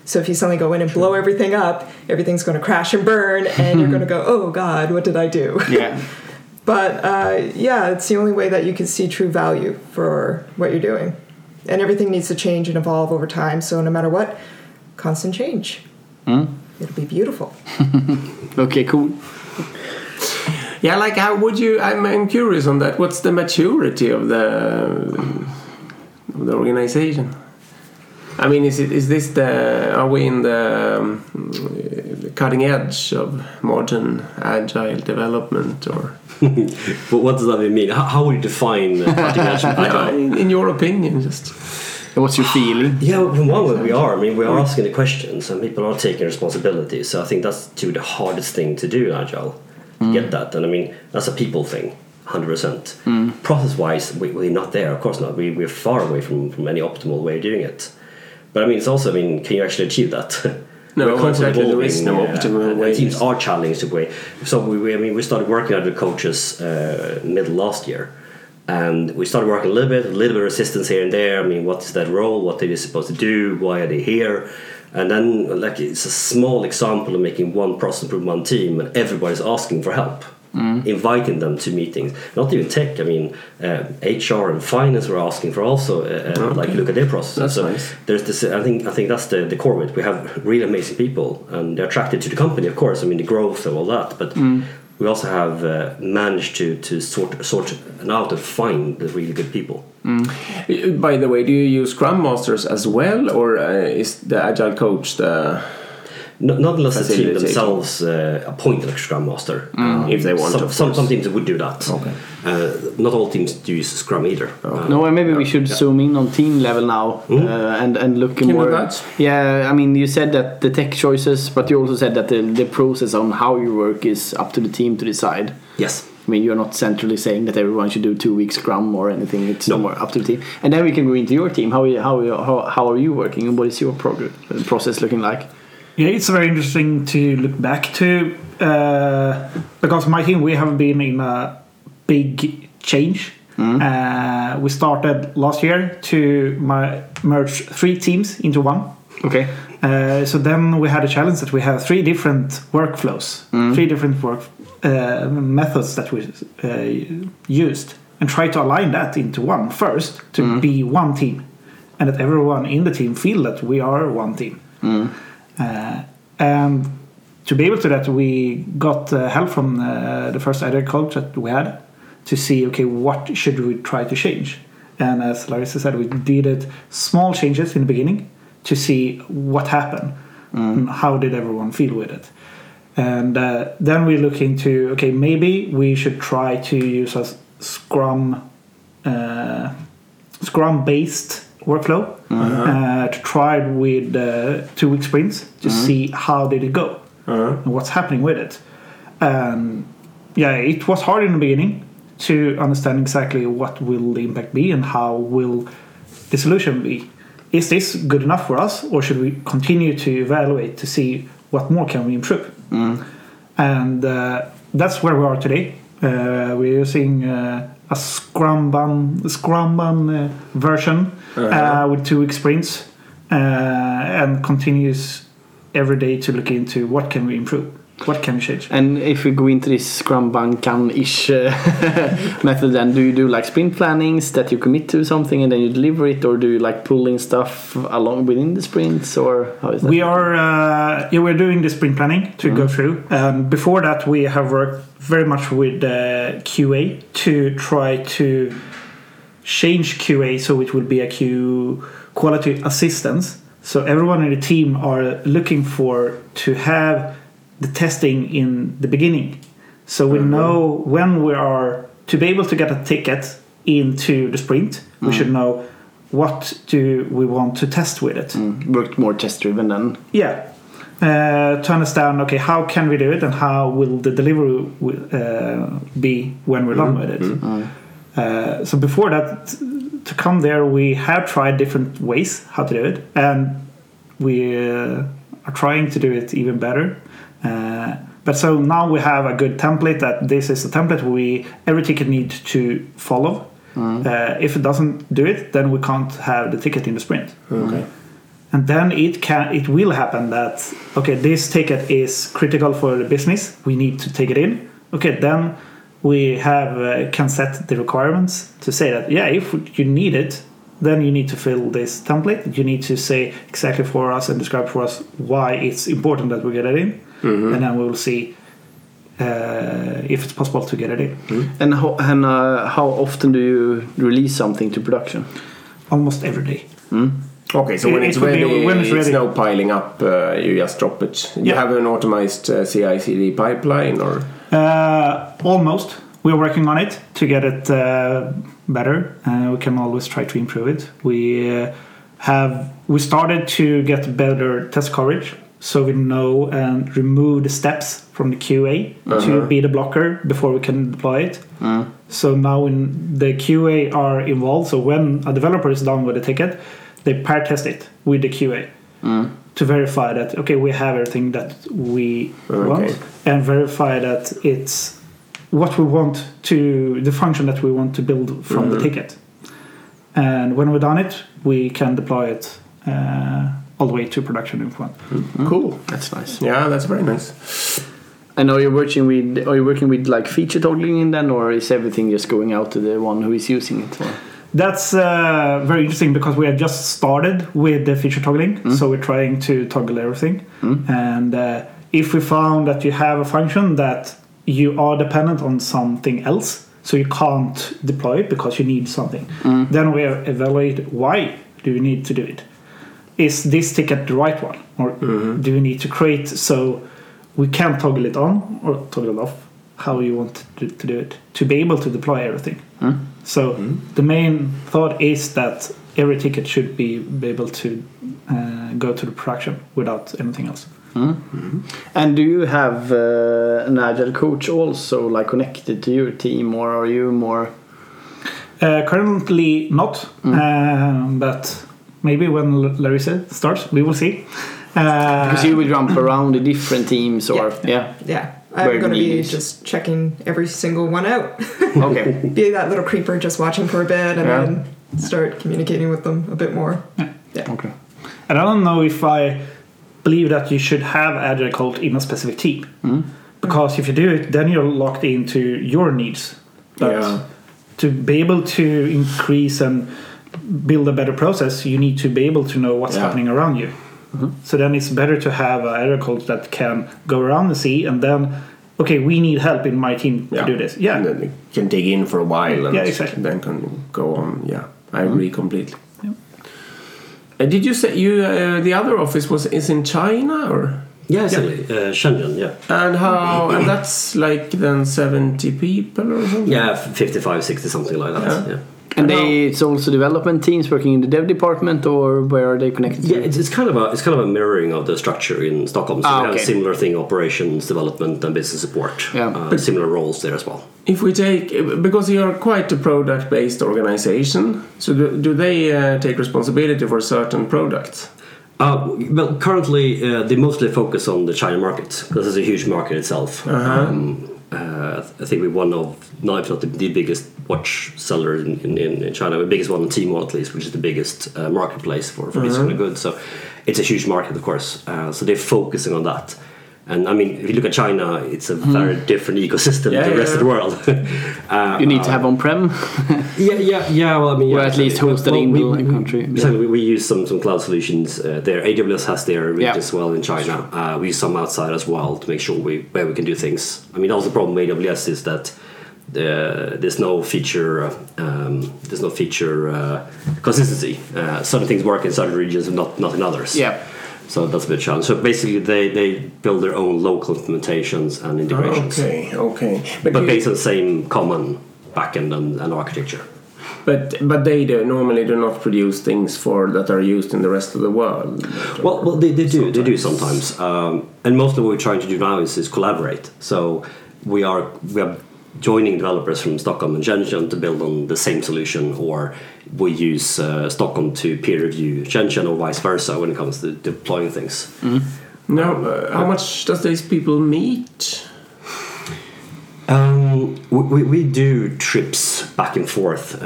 So if you suddenly go in and blow everything up, everything's going to crash and burn, and you're going to go, oh, God, what did I do? Yeah. But, it's the only way that you can see true value for what you're doing. And everything needs to change and evolve over time, so no matter what, constant change. It'll be beautiful. Okay, cool. Yeah, how would you... I'm curious on that. What's the maturity of the organization? I mean, is this are we in the cutting edge of modern agile development, or? But what does that mean? How would you define cutting edge agile? In your opinion, just. What's your feeling? Yeah, one way we are. I mean, we are asking the questions, and people are taking responsibility. So I think that's the hardest thing to do in agile. Mm. Get that, and I mean that's a people thing, 100%. Process-wise, we're not there. Of course not. We're far away from any optimal way of doing it. But I mean, it's also. I mean, can you actually achieve that? No, exactly. There is no optimal way. Teams are challenged in a way. So we started working under coaches middle last year. And we started working a little bit of resistance here and there. I mean, what is that role? What are they supposed to do? Why are they here? And then, like, it's a small example of making one process for one team, and everybody's asking for help, inviting them to meetings. Not even tech. I mean, HR and finance were asking for also, like, look at their processes. That's so nice. There's this. I think that's the core of it. We have really amazing people, and they're attracted to the company, of course. I mean, the growth and all that, but. We also have managed to sort out and find the really good people. By the way, do you use Scrum Masters as well, or is the Agile Coach the... Not unless the team themselves appoint a Scrum Master. If they want to. Some teams would do that. Okay. Not all teams do use Scrum either. No, and maybe we should zoom in on team level now and look more. Yeah, I mean, you said that the tech choices, but you also said that the process on how you work is up to the team to decide. Yes. I mean, you're not centrally saying that everyone should do 2 weeks Scrum or anything. It's more up to the team. And then we can go into your team. How are you working, and what is your process looking like? Yeah, it's very interesting to look back to because my team, we have been in a big change. We started last year to merge 3 teams into one. Okay. So then we had a challenge that we have 3 different workflows, 3 different work methods that we used, and try to align that into one first to be one team, and that everyone in the team feel that we are one team. And to be able to that, we got help from the first agile coach that we had to see, okay, what should we try to change? And as Larissa said, we did small changes in the beginning to see what happened and how did everyone feel with it. And then we look into, okay, maybe we should try to use a Scrum-based workflow to try it with 2-week sprints to see how did it go and what's happening with it. It was hard in the beginning to understand exactly what will the impact be and how will the solution be. Is this good enough for us, or should we continue to evaluate to see what more can we improve? And that's where we are today. We're using a Scrumban version with 2-week sprints and continues every day to look into what can we improve, what can we change. And if we go into this Scrumban can-ish method, then do you do like sprint plannings that you commit to something and then you deliver it, or do you like pulling stuff along within the sprints, or how is that? We are we're doing the sprint planning to go through. Before that, we have worked very much with QA to try to change QA so it will be a quality assistance. So everyone in the team are looking for to have the testing in the beginning. So we know when we are to be able to get a ticket into the sprint, we should know what do we want to test with it. Worked more test driven then. Yeah. To understand, okay, how can we do it and how will the delivery be when we're done with it. So before that, to come there, we have tried different ways how to do it, and we are trying to do it even better. But so now we have a good template that this is the template every ticket needs to follow. If it doesn't do it, then we can't have the ticket in the sprint. Okay. And then it will happen that, okay, this ticket is critical for the business. We need to take it in. Okay, then we can set the requirements to say that, yeah, if you need it, then you need to fill this template. You need to say exactly for us and describe for us why it's important that we get it in. And then we will see if it's possible to get it in. And how often do you release something to production? Almost every day. Okay, so when it's ready, no piling up. You just drop it. You have an automated CI/CD pipeline, or almost. We're working on it to get it better. We can always try to improve it. We started to get better test coverage, so we know and remove the steps from the QA to be the blocker before we can deploy it. So now in the QA are involved. So when a developer is done with a ticket, they pair test it with the QA to verify that, okay, we have everything that we want, and verify that it's what we want to, the function that we want to build from the ticket. And when we've done it, we can deploy it all the way to production in front. Cool. That's nice. Yeah, that's very nice. And are you working with like feature toggling in then, or is everything just going out to the one who is using it? Or? That's very interesting because we have just started with the feature toggling. So we're trying to toggle everything. And if we found that you have a function that you are dependent on something else, so you can't deploy it because you need something, then we evaluate why do you need to do it. Is this ticket the right one? Or do you need to create so we can toggle it on or toggle it off? How you want to do it to be able to deploy everything. So the main thought is that every ticket should be able to go to the production without anything else. And do you have an agile coach also, like connected to your team, or are you more? Currently not, but maybe when Larissa starts, we will see. Because you will jump around the different teams, or I'm going to be just checking every single one out. Okay. Be that little creeper just watching for a bit and then start communicating with them a bit more. Yeah. Okay. And I don't know if I believe that you should have agile cult in a specific team. Because if you do it, then you're locked into your needs. But to be able to increase and build a better process, you need to be able to know what's happening around you. So then it's better to have an agile coach that can go around and see, and then, okay, we need help in my team to do this. Yeah, and then you can dig in for a while, and then can go on. Yeah, I agree completely. Yeah. Did you say you the other office is in China or? Yes, Shenzhen. Yeah. And how? And that's like then 70 people or something. Yeah, 55, 60, something like that. Yeah. And it's also development teams working in the dev department, or where are they connected to? Yeah, it's kind of a mirroring of the structure in Stockholm. So we have a similar thing, operations, development, and business support. Yeah. Similar roles there as well. If we take, because you are quite a product-based organization, so do they take responsibility for certain products? Well, currently they mostly focus on the China market. This is a huge market itself. I think we're one of, no, if not the biggest watch seller in China, the biggest one on Tmall at least, which is the biggest marketplace for these kind of goods. So it's a huge market, of course. So they're focusing on that. And I mean, if you look at China, it's a very different ecosystem to the rest of the world. You need to have on-prem. Well, I mean, or at least hosted in the country. Yeah. So we use some cloud solutions there. AWS has their reach as well in China. We use some outside as well to make sure where we can do things. I mean, that was the problem with AWS is that there's no feature consistency. Some things work in certain regions, and not in others. Yeah. So that's a bit challenging. So basically, they build their own local implementations and integrations. Okay. But based on the same common backend and architecture. But they normally do not produce things that are used in the rest of the world. Well, they do sometimes. And mostly what we're trying to do now is collaborate. So we are joining developers from Stockholm and Shenzhen to build on the same solution, or we use Stockholm to peer review Shenzhen, or vice versa when it comes to deploying things. Now, how much does these people meet? We do trips back and forth,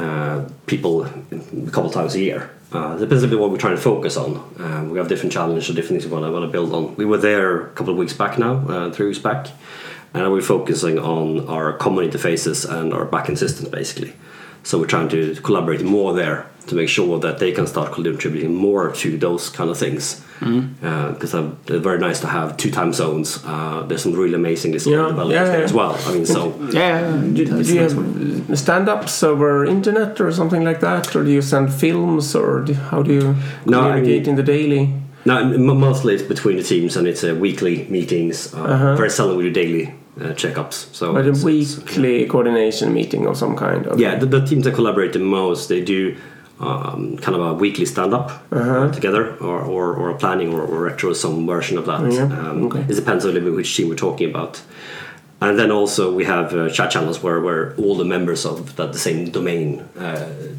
people a couple times a year. Depends a bit what we're trying to focus on. We have different challenges or different things we want to build on. We were there a couple of weeks back now, 3 weeks back. And we're focusing on our common interfaces and our backend systems, basically. So we're trying to collaborate more there to make sure that they can start contributing more to those kind of things because it's very nice to have two time zones. There's some really amazing developers there as well. I mean, so do you have stand-ups over internet or something like that, or do you send films, or how do you communicate in the daily? No, mostly it's between the teams, and it's weekly meetings. Very seldom we do daily checkups. So, but a weekly coordination meeting of some kind. Okay. Yeah, the teams that collaborate the most, they do kind of a weekly stand-up together, or a planning or retro, some version of that. It depends a little bit which team we're talking about. And then also we have chat channels where all the members of the same domain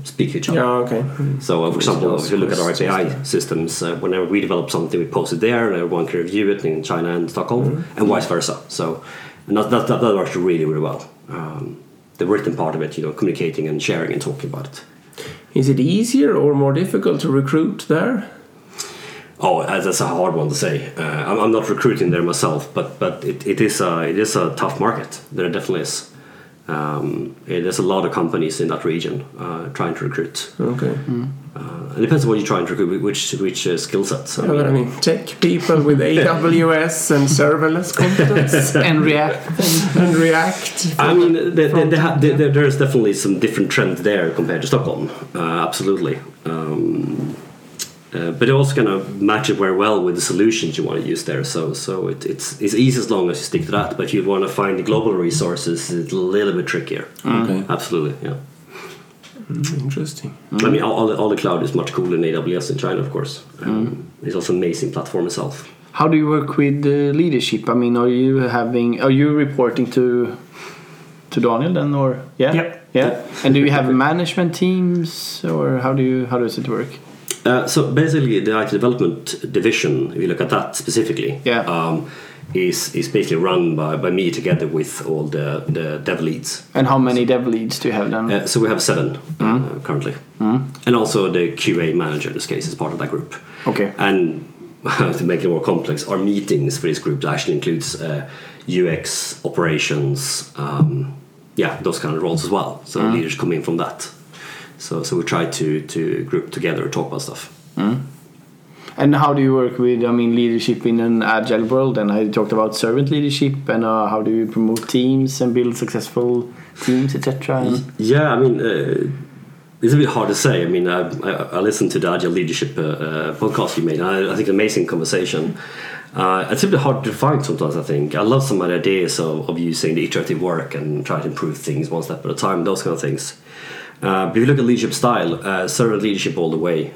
speak to each other. Yeah, okay. So, for example, if you look at our API systems, whenever we develop something, we post it there, and everyone can review it in China and Stockholm, and vice versa. So, and that works really, really well. The written part of it, communicating and sharing and talking about it. Is it easier or more difficult to recruit there? Oh, that's a hard one to say. I'm not recruiting there myself, but it is a tough market. There definitely is. There's a lot of companies in that region trying to recruit. Okay. It depends on what you're trying to recruit, which skill sets. I mean, tech people with AWS and serverless competence and React. I mean, there's definitely some different trends there compared to Stockholm. Absolutely. But it also kind of matches very well with the solutions you want to use there. So it's easy as long as you stick to that. But you want to find the global resources, it's a little bit trickier. Okay. Absolutely, yeah. Interesting. I mean, all the cloud is much cooler than AWS in China, of course. It's also an amazing platform itself. How do you work with leadership? I mean, are you reporting to Daniel then, or yeah? And do you have management teams, or how does it work? So basically, the IT development division, if you look at that specifically, is basically run by me together with all the dev leads. And how many dev leads do you have then? So we have 7 currently. And also the QA manager, in this case, is part of that group. Okay. And to make it more complex, our meetings for this group actually includes UX, operations, those kind of roles as well. So leaders come in from that. So we try to group together, talk about stuff. And how do you work with, leadership in an agile world? And I talked about servant leadership, and how do you promote teams and build successful teams, etc.? Yeah, it's a bit hard to say. I mean, I listened to the Agile Leadership podcast you made, and I think an amazing conversation. It's a bit hard to find sometimes, I think. I love some of the ideas of using the iterative work and try to improve things one step at a time, those kind of things. But if you look at leadership style, servant leadership all the way,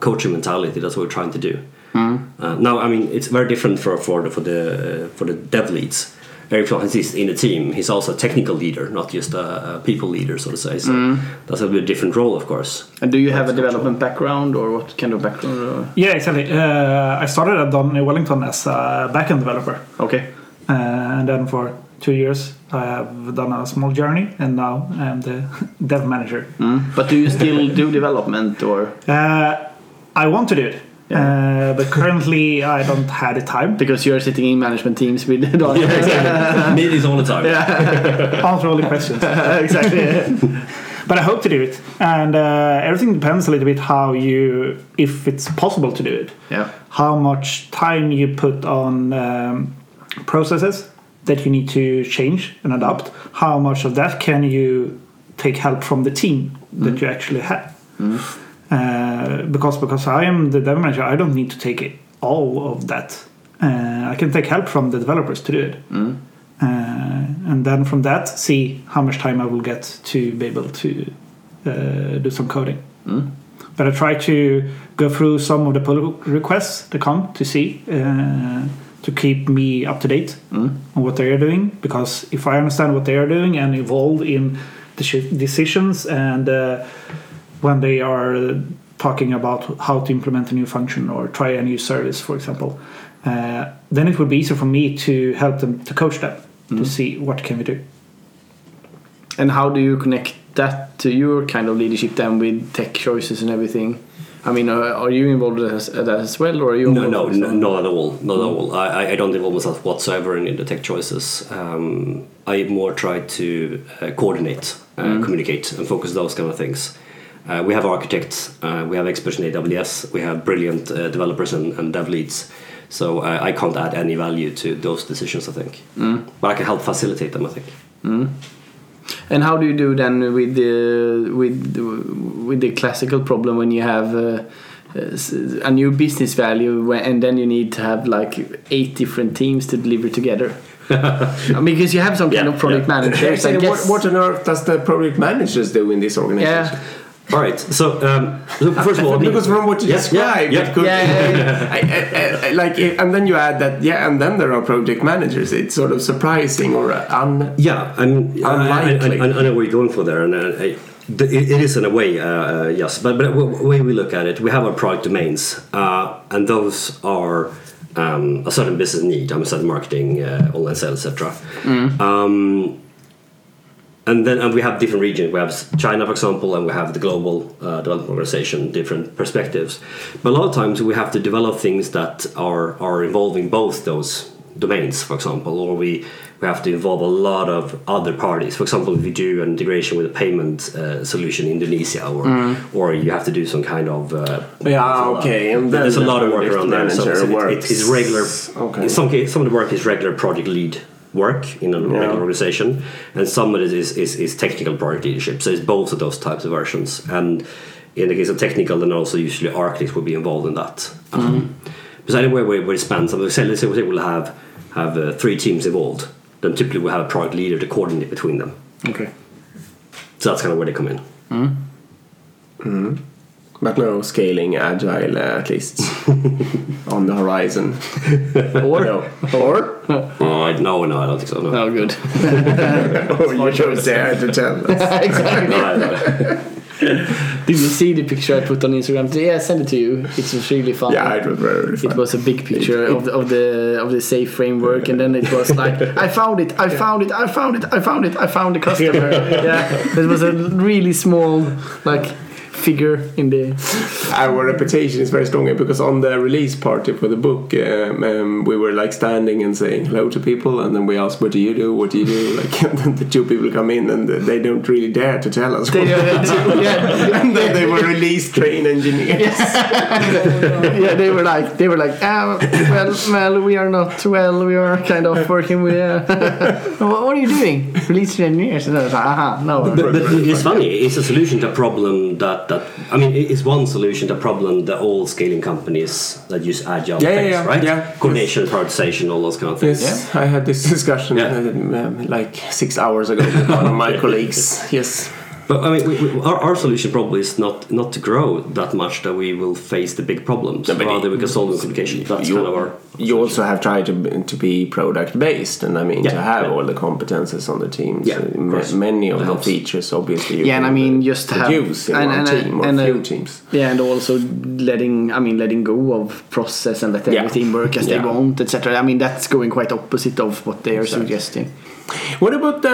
coaching mentality, that's what we're trying to do. Now, it's very different for the dev leads. Eric is in the team. He's also a technical leader, not just a people leader, so to say. So that's a bit different role, of course. And do you have a development background, or what kind of background? Yeah, exactly. I started at Daniel Wellington as a backend developer. Okay. And then for 2 years, I have done a small journey, and now I'm the dev manager. But do you still do development, or? I want to do it, but currently I don't have the time. Because you're sitting in management teams with meetings all the time. Yeah. Answer all the questions. Exactly. But I hope to do it, and everything depends a little bit if it's possible to do it. Yeah. How much time you put on processes that you need to change and adapt, how much of that can you take help from the team that you actually have? Because I am the dev manager, I don't need to take all of that. I can take help from the developers to do it. And then from that, see how much time I will get to be able to do some coding. But I try to go through some of the pull requests that come to see to keep me up to date on what they are doing, because if I understand what they are doing and involved in the decisions, and when they are talking about how to implement a new function or try a new service, for example, then it would be easier for me to help them, to coach them, to see what can we do. And how do you connect that to your kind of leadership then with tech choices and everything? Are you involved in that as well, or are you? No, not at all. I don't involve myself whatsoever in the tech choices. I more try to coordinate, communicate, and focus those kind of things. We have architects, we have experts in AWS, we have brilliant developers and dev leads. So I can't add any value to those decisions, I think. But I can help facilitate them, I think. And how do you do then with the classical problem when you have a new business value and then you need to have like 8 different teams to deliver together? I mean, because you have some kind of product managers. I guess. What on earth does the product managers do in this organization? Yeah. All right. So first of all, because from what you described, and then you add that, and then there are project managers. It's sort of surprising or unlikely. I know where you're going for there, and it is in a way, yes. But the way we look at it, we have our product domains, and those are a certain business need. A certain marketing, online sales, etc. And we have different regions. We have China, for example, and we have the global development organization, different perspectives. But a lot of times we have to develop things that are involving both those domains, for example, or we have to involve a lot of other parties. For example, if you do an integration with a payment solution in Indonesia, or you have to do some kind of... and then there's a lot of work around there. So it's regular... Okay. In some case, some of the work is regular project lead work in an organization, and some of it is technical product leadership. So it's both of those types of versions, and in the case of technical, then also usually architects will be involved in that. Because anyway, where it spans, let's say we'll have 3 teams involved, then typically we'll have a product leader to coordinate between them. Okay. So that's kind of where they come in. But no scaling agile, at least on the horizon. No, I don't think so. No, oh, good. Or you chose there to tell us. Exactly. Did you see the picture I put on Instagram today? Yeah, I sent it to you. It was really fun. Yeah, it was very fun. It was a big picture of the safe framework, and then it was like, I found the customer. It was a really small figure in the... Our reputation is very strong, because on the release party for the book, we were standing and saying hello to people, and then we asked, what do you do? And then the 2 people come in and they don't really dare to tell us what they do. Yeah. And then they were release train engineers. We are kind of working with what are you doing? Release train engineers. And I was like, no. But it's funny, it's a solution to a problem that it's one solution to a problem that all scaling companies that use agile things, right? Yeah. Coordination, prioritization, all those kind of things. Yes, I had this discussion 6 hours ago with one of my colleagues. Yes. But our solution probably is not to grow that much that we will face the big problems. Rather, we can solve the complication. That's kind of our solution. You also have tried to be product based, and to have all the competences on the team. Yeah, so many of the features, obviously. Yeah, and just to have use in one team or few teams. Yeah, and also letting go of process and let everything work as they want, etc. That's going quite opposite of what they are suggesting. What about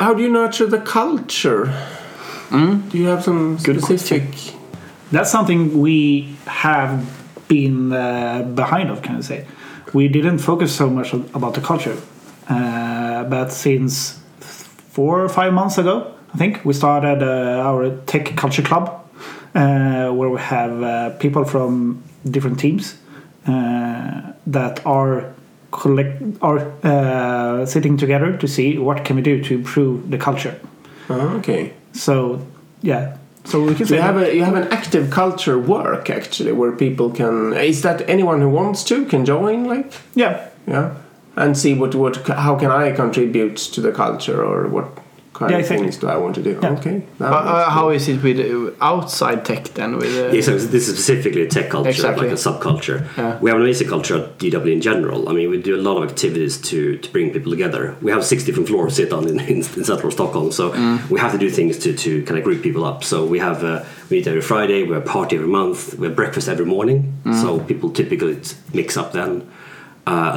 how do you nurture the culture? Do you have some specific... That's something we have been behind of, can I say. We didn't focus so much about the culture. But since 4 or 5 months ago, I think, we started our tech culture club, where we have people from different teams that are sitting together to see what can we do to improve the culture. Okay. So we can say you have an active culture work, actually, where people can... Is that anyone who wants to can join? Yeah. And see how can I contribute to the culture, or what kind of things do I want to do? Yeah. Okay. How is it with outside tech then? So this is specifically a tech culture, like a subculture. Yeah. We have an amazing culture at DW in general. We do a lot of activities to bring people together. We have 6 different floors sit on in central Stockholm, so we have to do things to kind of group people up. So we have we meet every Friday, we have a party every month, we have breakfast every morning, so people typically mix up then.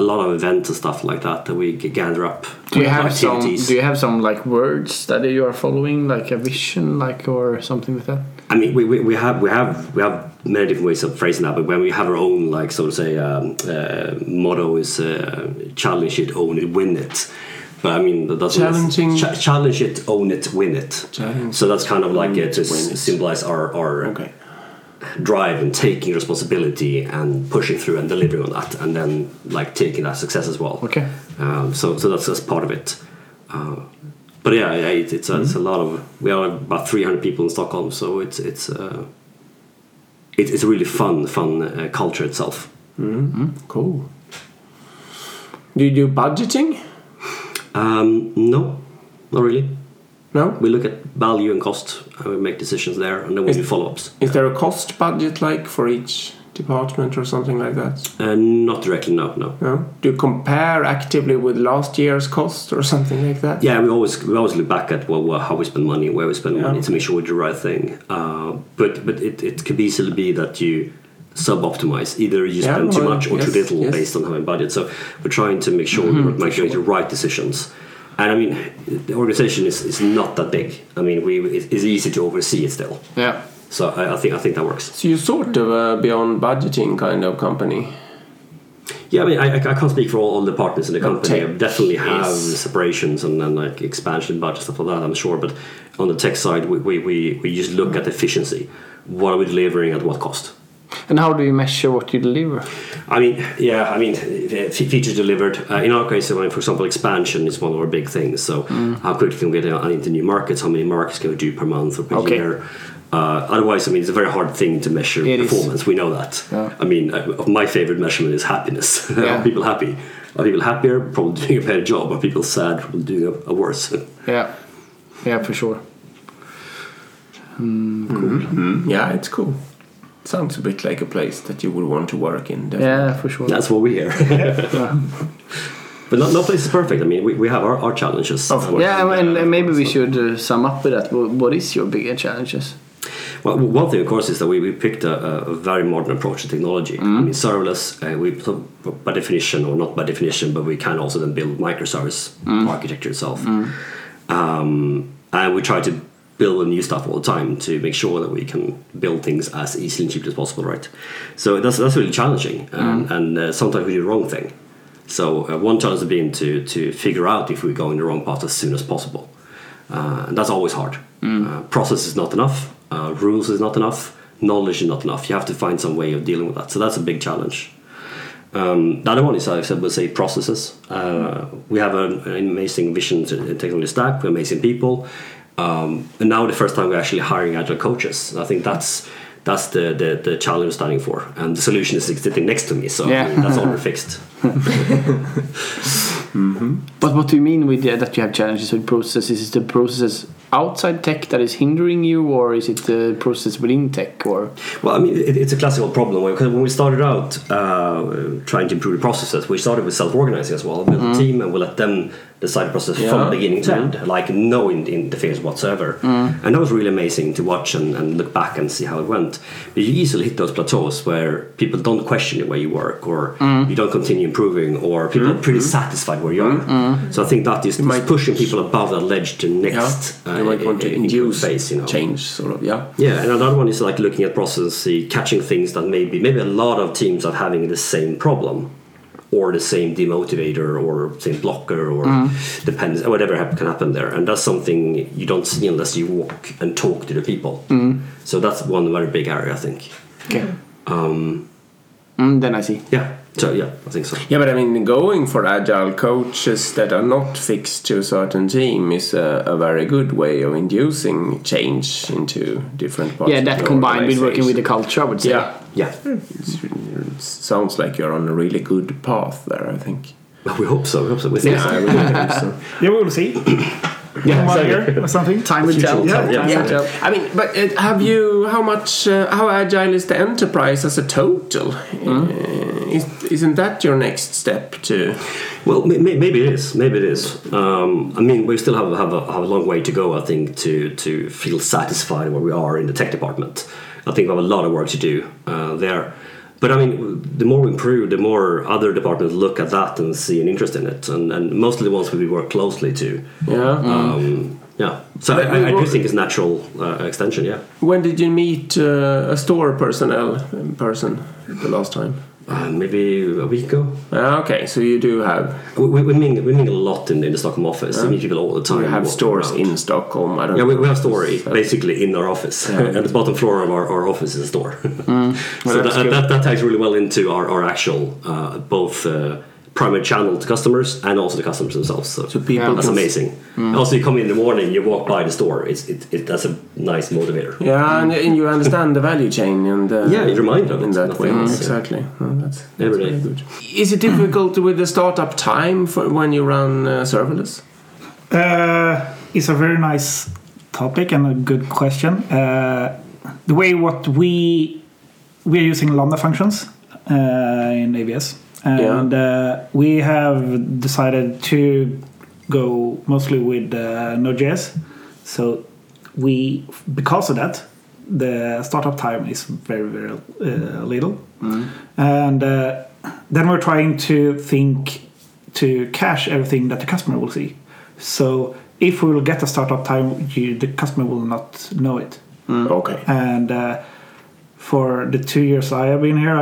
A lot of events and stuff like that we gather up. Do you have some words that you are following, like a vision, or something like that? We have many different ways of phrasing that, but when we have our own, motto is challenge it, own it, win it. I mean, that's challenging. Challenge it, own it, win it. Challenge. So that's kind of like to symbolize our drive and taking responsibility and pushing through and delivering on that, and then like taking that success as well. Okay. So that's part of it. But yeah, it's a lot of. We are about 300 people in Stockholm, so it's a really fun culture itself. Mm-hmm. Cool. Do you do budgeting? No, not really. No? We look at value and cost, and we make decisions there, and then we do follow-ups. Is there a cost budget, like, for each department or something like that? Not directly, no. Do you compare actively with last year's cost or something like that? Yeah, we always look back at how we spend money, where we spend money to make sure we do the right thing. But it could easily be that you sub-optimize. Either you spend too much or too little based on having budget. So we're trying to make sure we're making the right decisions. And I mean, the organization is not that big. I mean, it's easy to oversee it still. Yeah. So I think that works. So you're sort of a beyond budgeting kind of company. Yeah, I mean, I can't speak for all the partners in the company. I definitely have separations and then like expansion budget, stuff like that, I'm sure. But on the tech side, we just look at efficiency. What are we delivering at what cost? And how do you measure what you deliver? I mean, features delivered. In our case, for example, expansion is one of our big things. So how quickly can we get into new markets? How many markets can we do per month or per year? Otherwise, I mean, it's a very hard thing to measure performance. We know that. Yeah. I mean, my favorite measurement is happiness. Are people happy? Are people happier? Probably doing a better job. Are people sad? Probably doing a worse. Yeah, for sure. Cool. Mm-hmm. Yeah, it's cool. Sounds a bit like a place that you would want to work in. Definitely. Yeah, for sure. That's what we hear. But no place is perfect. I mean, we have our challenges. Of course. Yeah, and maybe we should sum up with that. What is your bigger challenges? Well, one thing, of course, is that we picked a very modern approach to technology. I mean, serverless, but we can also then build microservice architecture itself. And we try to build new stuff all the time to make sure that we can build things as easily and cheaply as possible, right? So that's really challenging, and sometimes we do the wrong thing. So one challenge has been to figure out if we're going the wrong path as soon as possible, and that's always hard. Process is not enough, rules is not enough, knowledge is not enough. You have to find some way of dealing with that. So that's a big challenge. The other one is, I would say, processes. We have an amazing vision to technology stack. We're amazing people. And now the first time we're actually hiring agile coaches. I think that's the challenge we're standing for, and the solution is sitting next to me, so I mean, that's already fixed. But what do you mean with that you have challenges with processes? Is the process outside tech that is hindering you, or is it the process within tech? Or well, I mean, it's a classical problem, because when we started out trying to improve the processes, we started with self-organizing as well. We built a team and we let them decide the process from beginning to end, like no interference whatsoever. And that was really amazing to watch and look back and see how it went. But you easily hit those plateaus where people don't question the way you work, or you don't continue improving, or people are pretty satisfied where you are. So I think that is pushing people above that ledge to next. They might want to induce phase, change, sort of, Yeah, and another one is like looking at process, catching things that maybe a lot of teams are having the same problem, or the same demotivator, or same blocker, or depends, whatever can happen there. And that's something you don't see unless you walk and talk to the people. So that's one very big area, I think. Okay. Then I see. Yeah. So yeah, I think so. Yeah, but I mean, going for agile coaches that are not fixed to a certain team is a very good way of inducing change into different parts. Yeah, that combined with working with the culture, I would say. Yeah. It sounds like you're on a really good path there, I think. Well, we hope so. We think so. Yeah, we will see. Or something. Time will tell. I mean, but how agile is the enterprise as a total? Isn't that your next step too? Well, maybe it is. I mean, we still have a long way to go, I think, to feel satisfied where we are in the tech department. I think we have a lot of work to do there. But I mean, the more we improve, the more other departments look at that and see an interest in it, and mostly the ones we work closely to. So I do think it's natural extension. When did you meet a store person the last time? Maybe a week ago. Okay, so you do have... We mingle a lot in the Stockholm office. We meet people all the time. You have stores around in Stockholm. We have a store basically in our office. Yeah, at the bottom floor of our office is a store. So that ties really well into our actual both... primary channel to customers and also the customers themselves. So people, that's amazing. Also, you come in the morning, you walk by the store. It's that's a nice motivator. Yeah, and you understand the value chain and you remind them in that way. Exactly. Well, that's every day. Really good. Is it difficult with the startup time for when you run serverless? It's a very nice topic and a good question. The way what we are using Lambda functions in AWS. And we have decided to go mostly with Node.js. So because of that, the startup time is very, very little. And then we're trying to think to cache everything that the customer will see. So if we will get a startup time, the customer will not know it. Okay. And for the 2 years I have been here,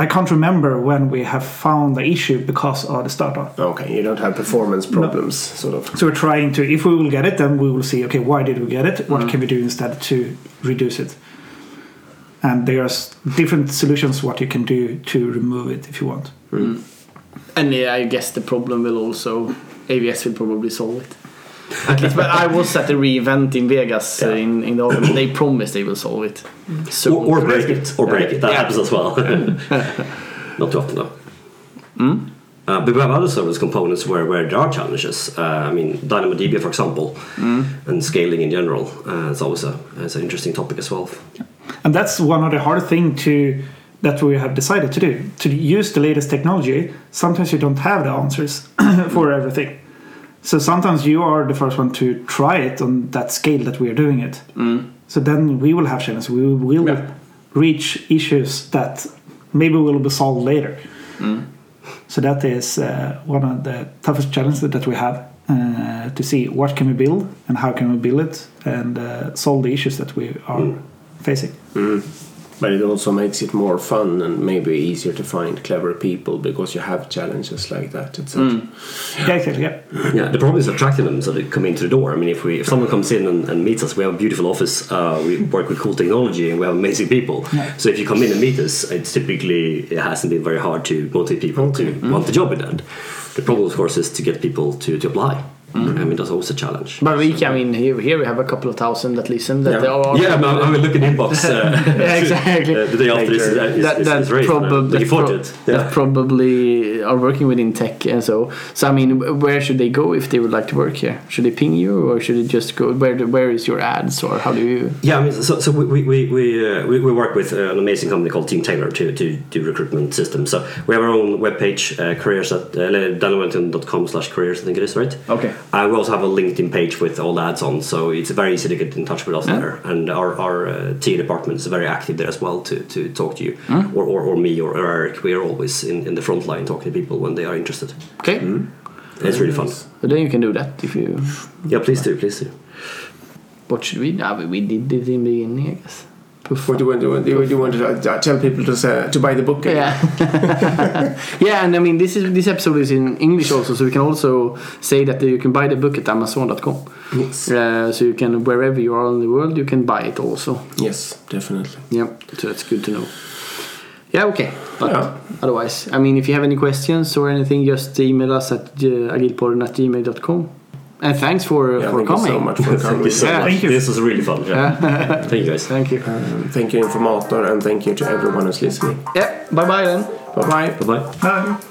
I can't remember when we have found the issue because of the startup. Okay, you don't have performance problems, sort of. So we're trying to, if we will get it, then we will see, okay, why did we get it? What can we do instead to reduce it? And there are different solutions what you can do to remove it if you want. And I guess the problem will also, AWS will probably solve it. At least, but I was at the re-event in Vegas in the autumn. They promised they will solve it. So or break it. Or break it. That happens as well. Not too often though. But we have other service components where there are challenges. I mean, DynamoDB, for example, and scaling in general. It's always an interesting topic as well. And that's one of the hard things that we have decided to do. To use the latest technology, sometimes you don't have the answers for everything. So sometimes you are the first one to try it on that scale that we are doing it. So then we will have challenges. We will reach issues that maybe will be solved later. So that is one of the toughest challenges that we have to see what can we build and how can we build it and solve the issues that we are facing. But it also makes it more fun and maybe easier to find clever people because you have challenges like that. The problem is attracting them so they come into the door. I mean, if someone comes in and meets us, we have a beautiful office, we work with cool technology and we have amazing people. So if you come in and meet us, it hasn't been very hard to motivate people to want the job in that. The problem, of course, is to get people to apply. I mean, that's always a challenge. But here we have a couple of thousand that listen. That they are. Yeah, but I will look at inbox. Exactly. The day after is raised. That probably are working within tech, and so I mean, where should they go if they would like to work here? Should they ping you, or should they just go? Where is your ads, or how do you? Yeah, I mean, so we work with an amazing company called Team Tailor to do recruitment systems. So we have our own webpage, careers at DynamoWellington.com/careers. I think it is, right? Okay. We also have a LinkedIn page with all the ads on, so it's very easy to get in touch with us there. And our TA department is very active there as well to talk to you, or me, or Eric. We are always in the front line talking to people when they are interested. Okay, it's really fun. But then you can do that if you. Yeah, please do. What should we do? We did it in the beginning, I guess. What do you want to tell people to buy the book? And I mean this episode is in English also, so we can also say that you can buy the book at Amazon.com. Yes. So you can, wherever you are in the world, you can buy it also. Yes, definitely. Yeah, so that's good to know. Yeah, okay. But otherwise, I mean, if you have any questions or anything, just email us at agilpodden@gmail.com. And thanks for coming. So much for coming. Thank you so much. Thank you. This was really fun. Yeah. Thank you guys. Thank you. Thank you, Informator, and thank you to everyone who's listening. Yeah. Bye bye then. Bye bye. Bye bye.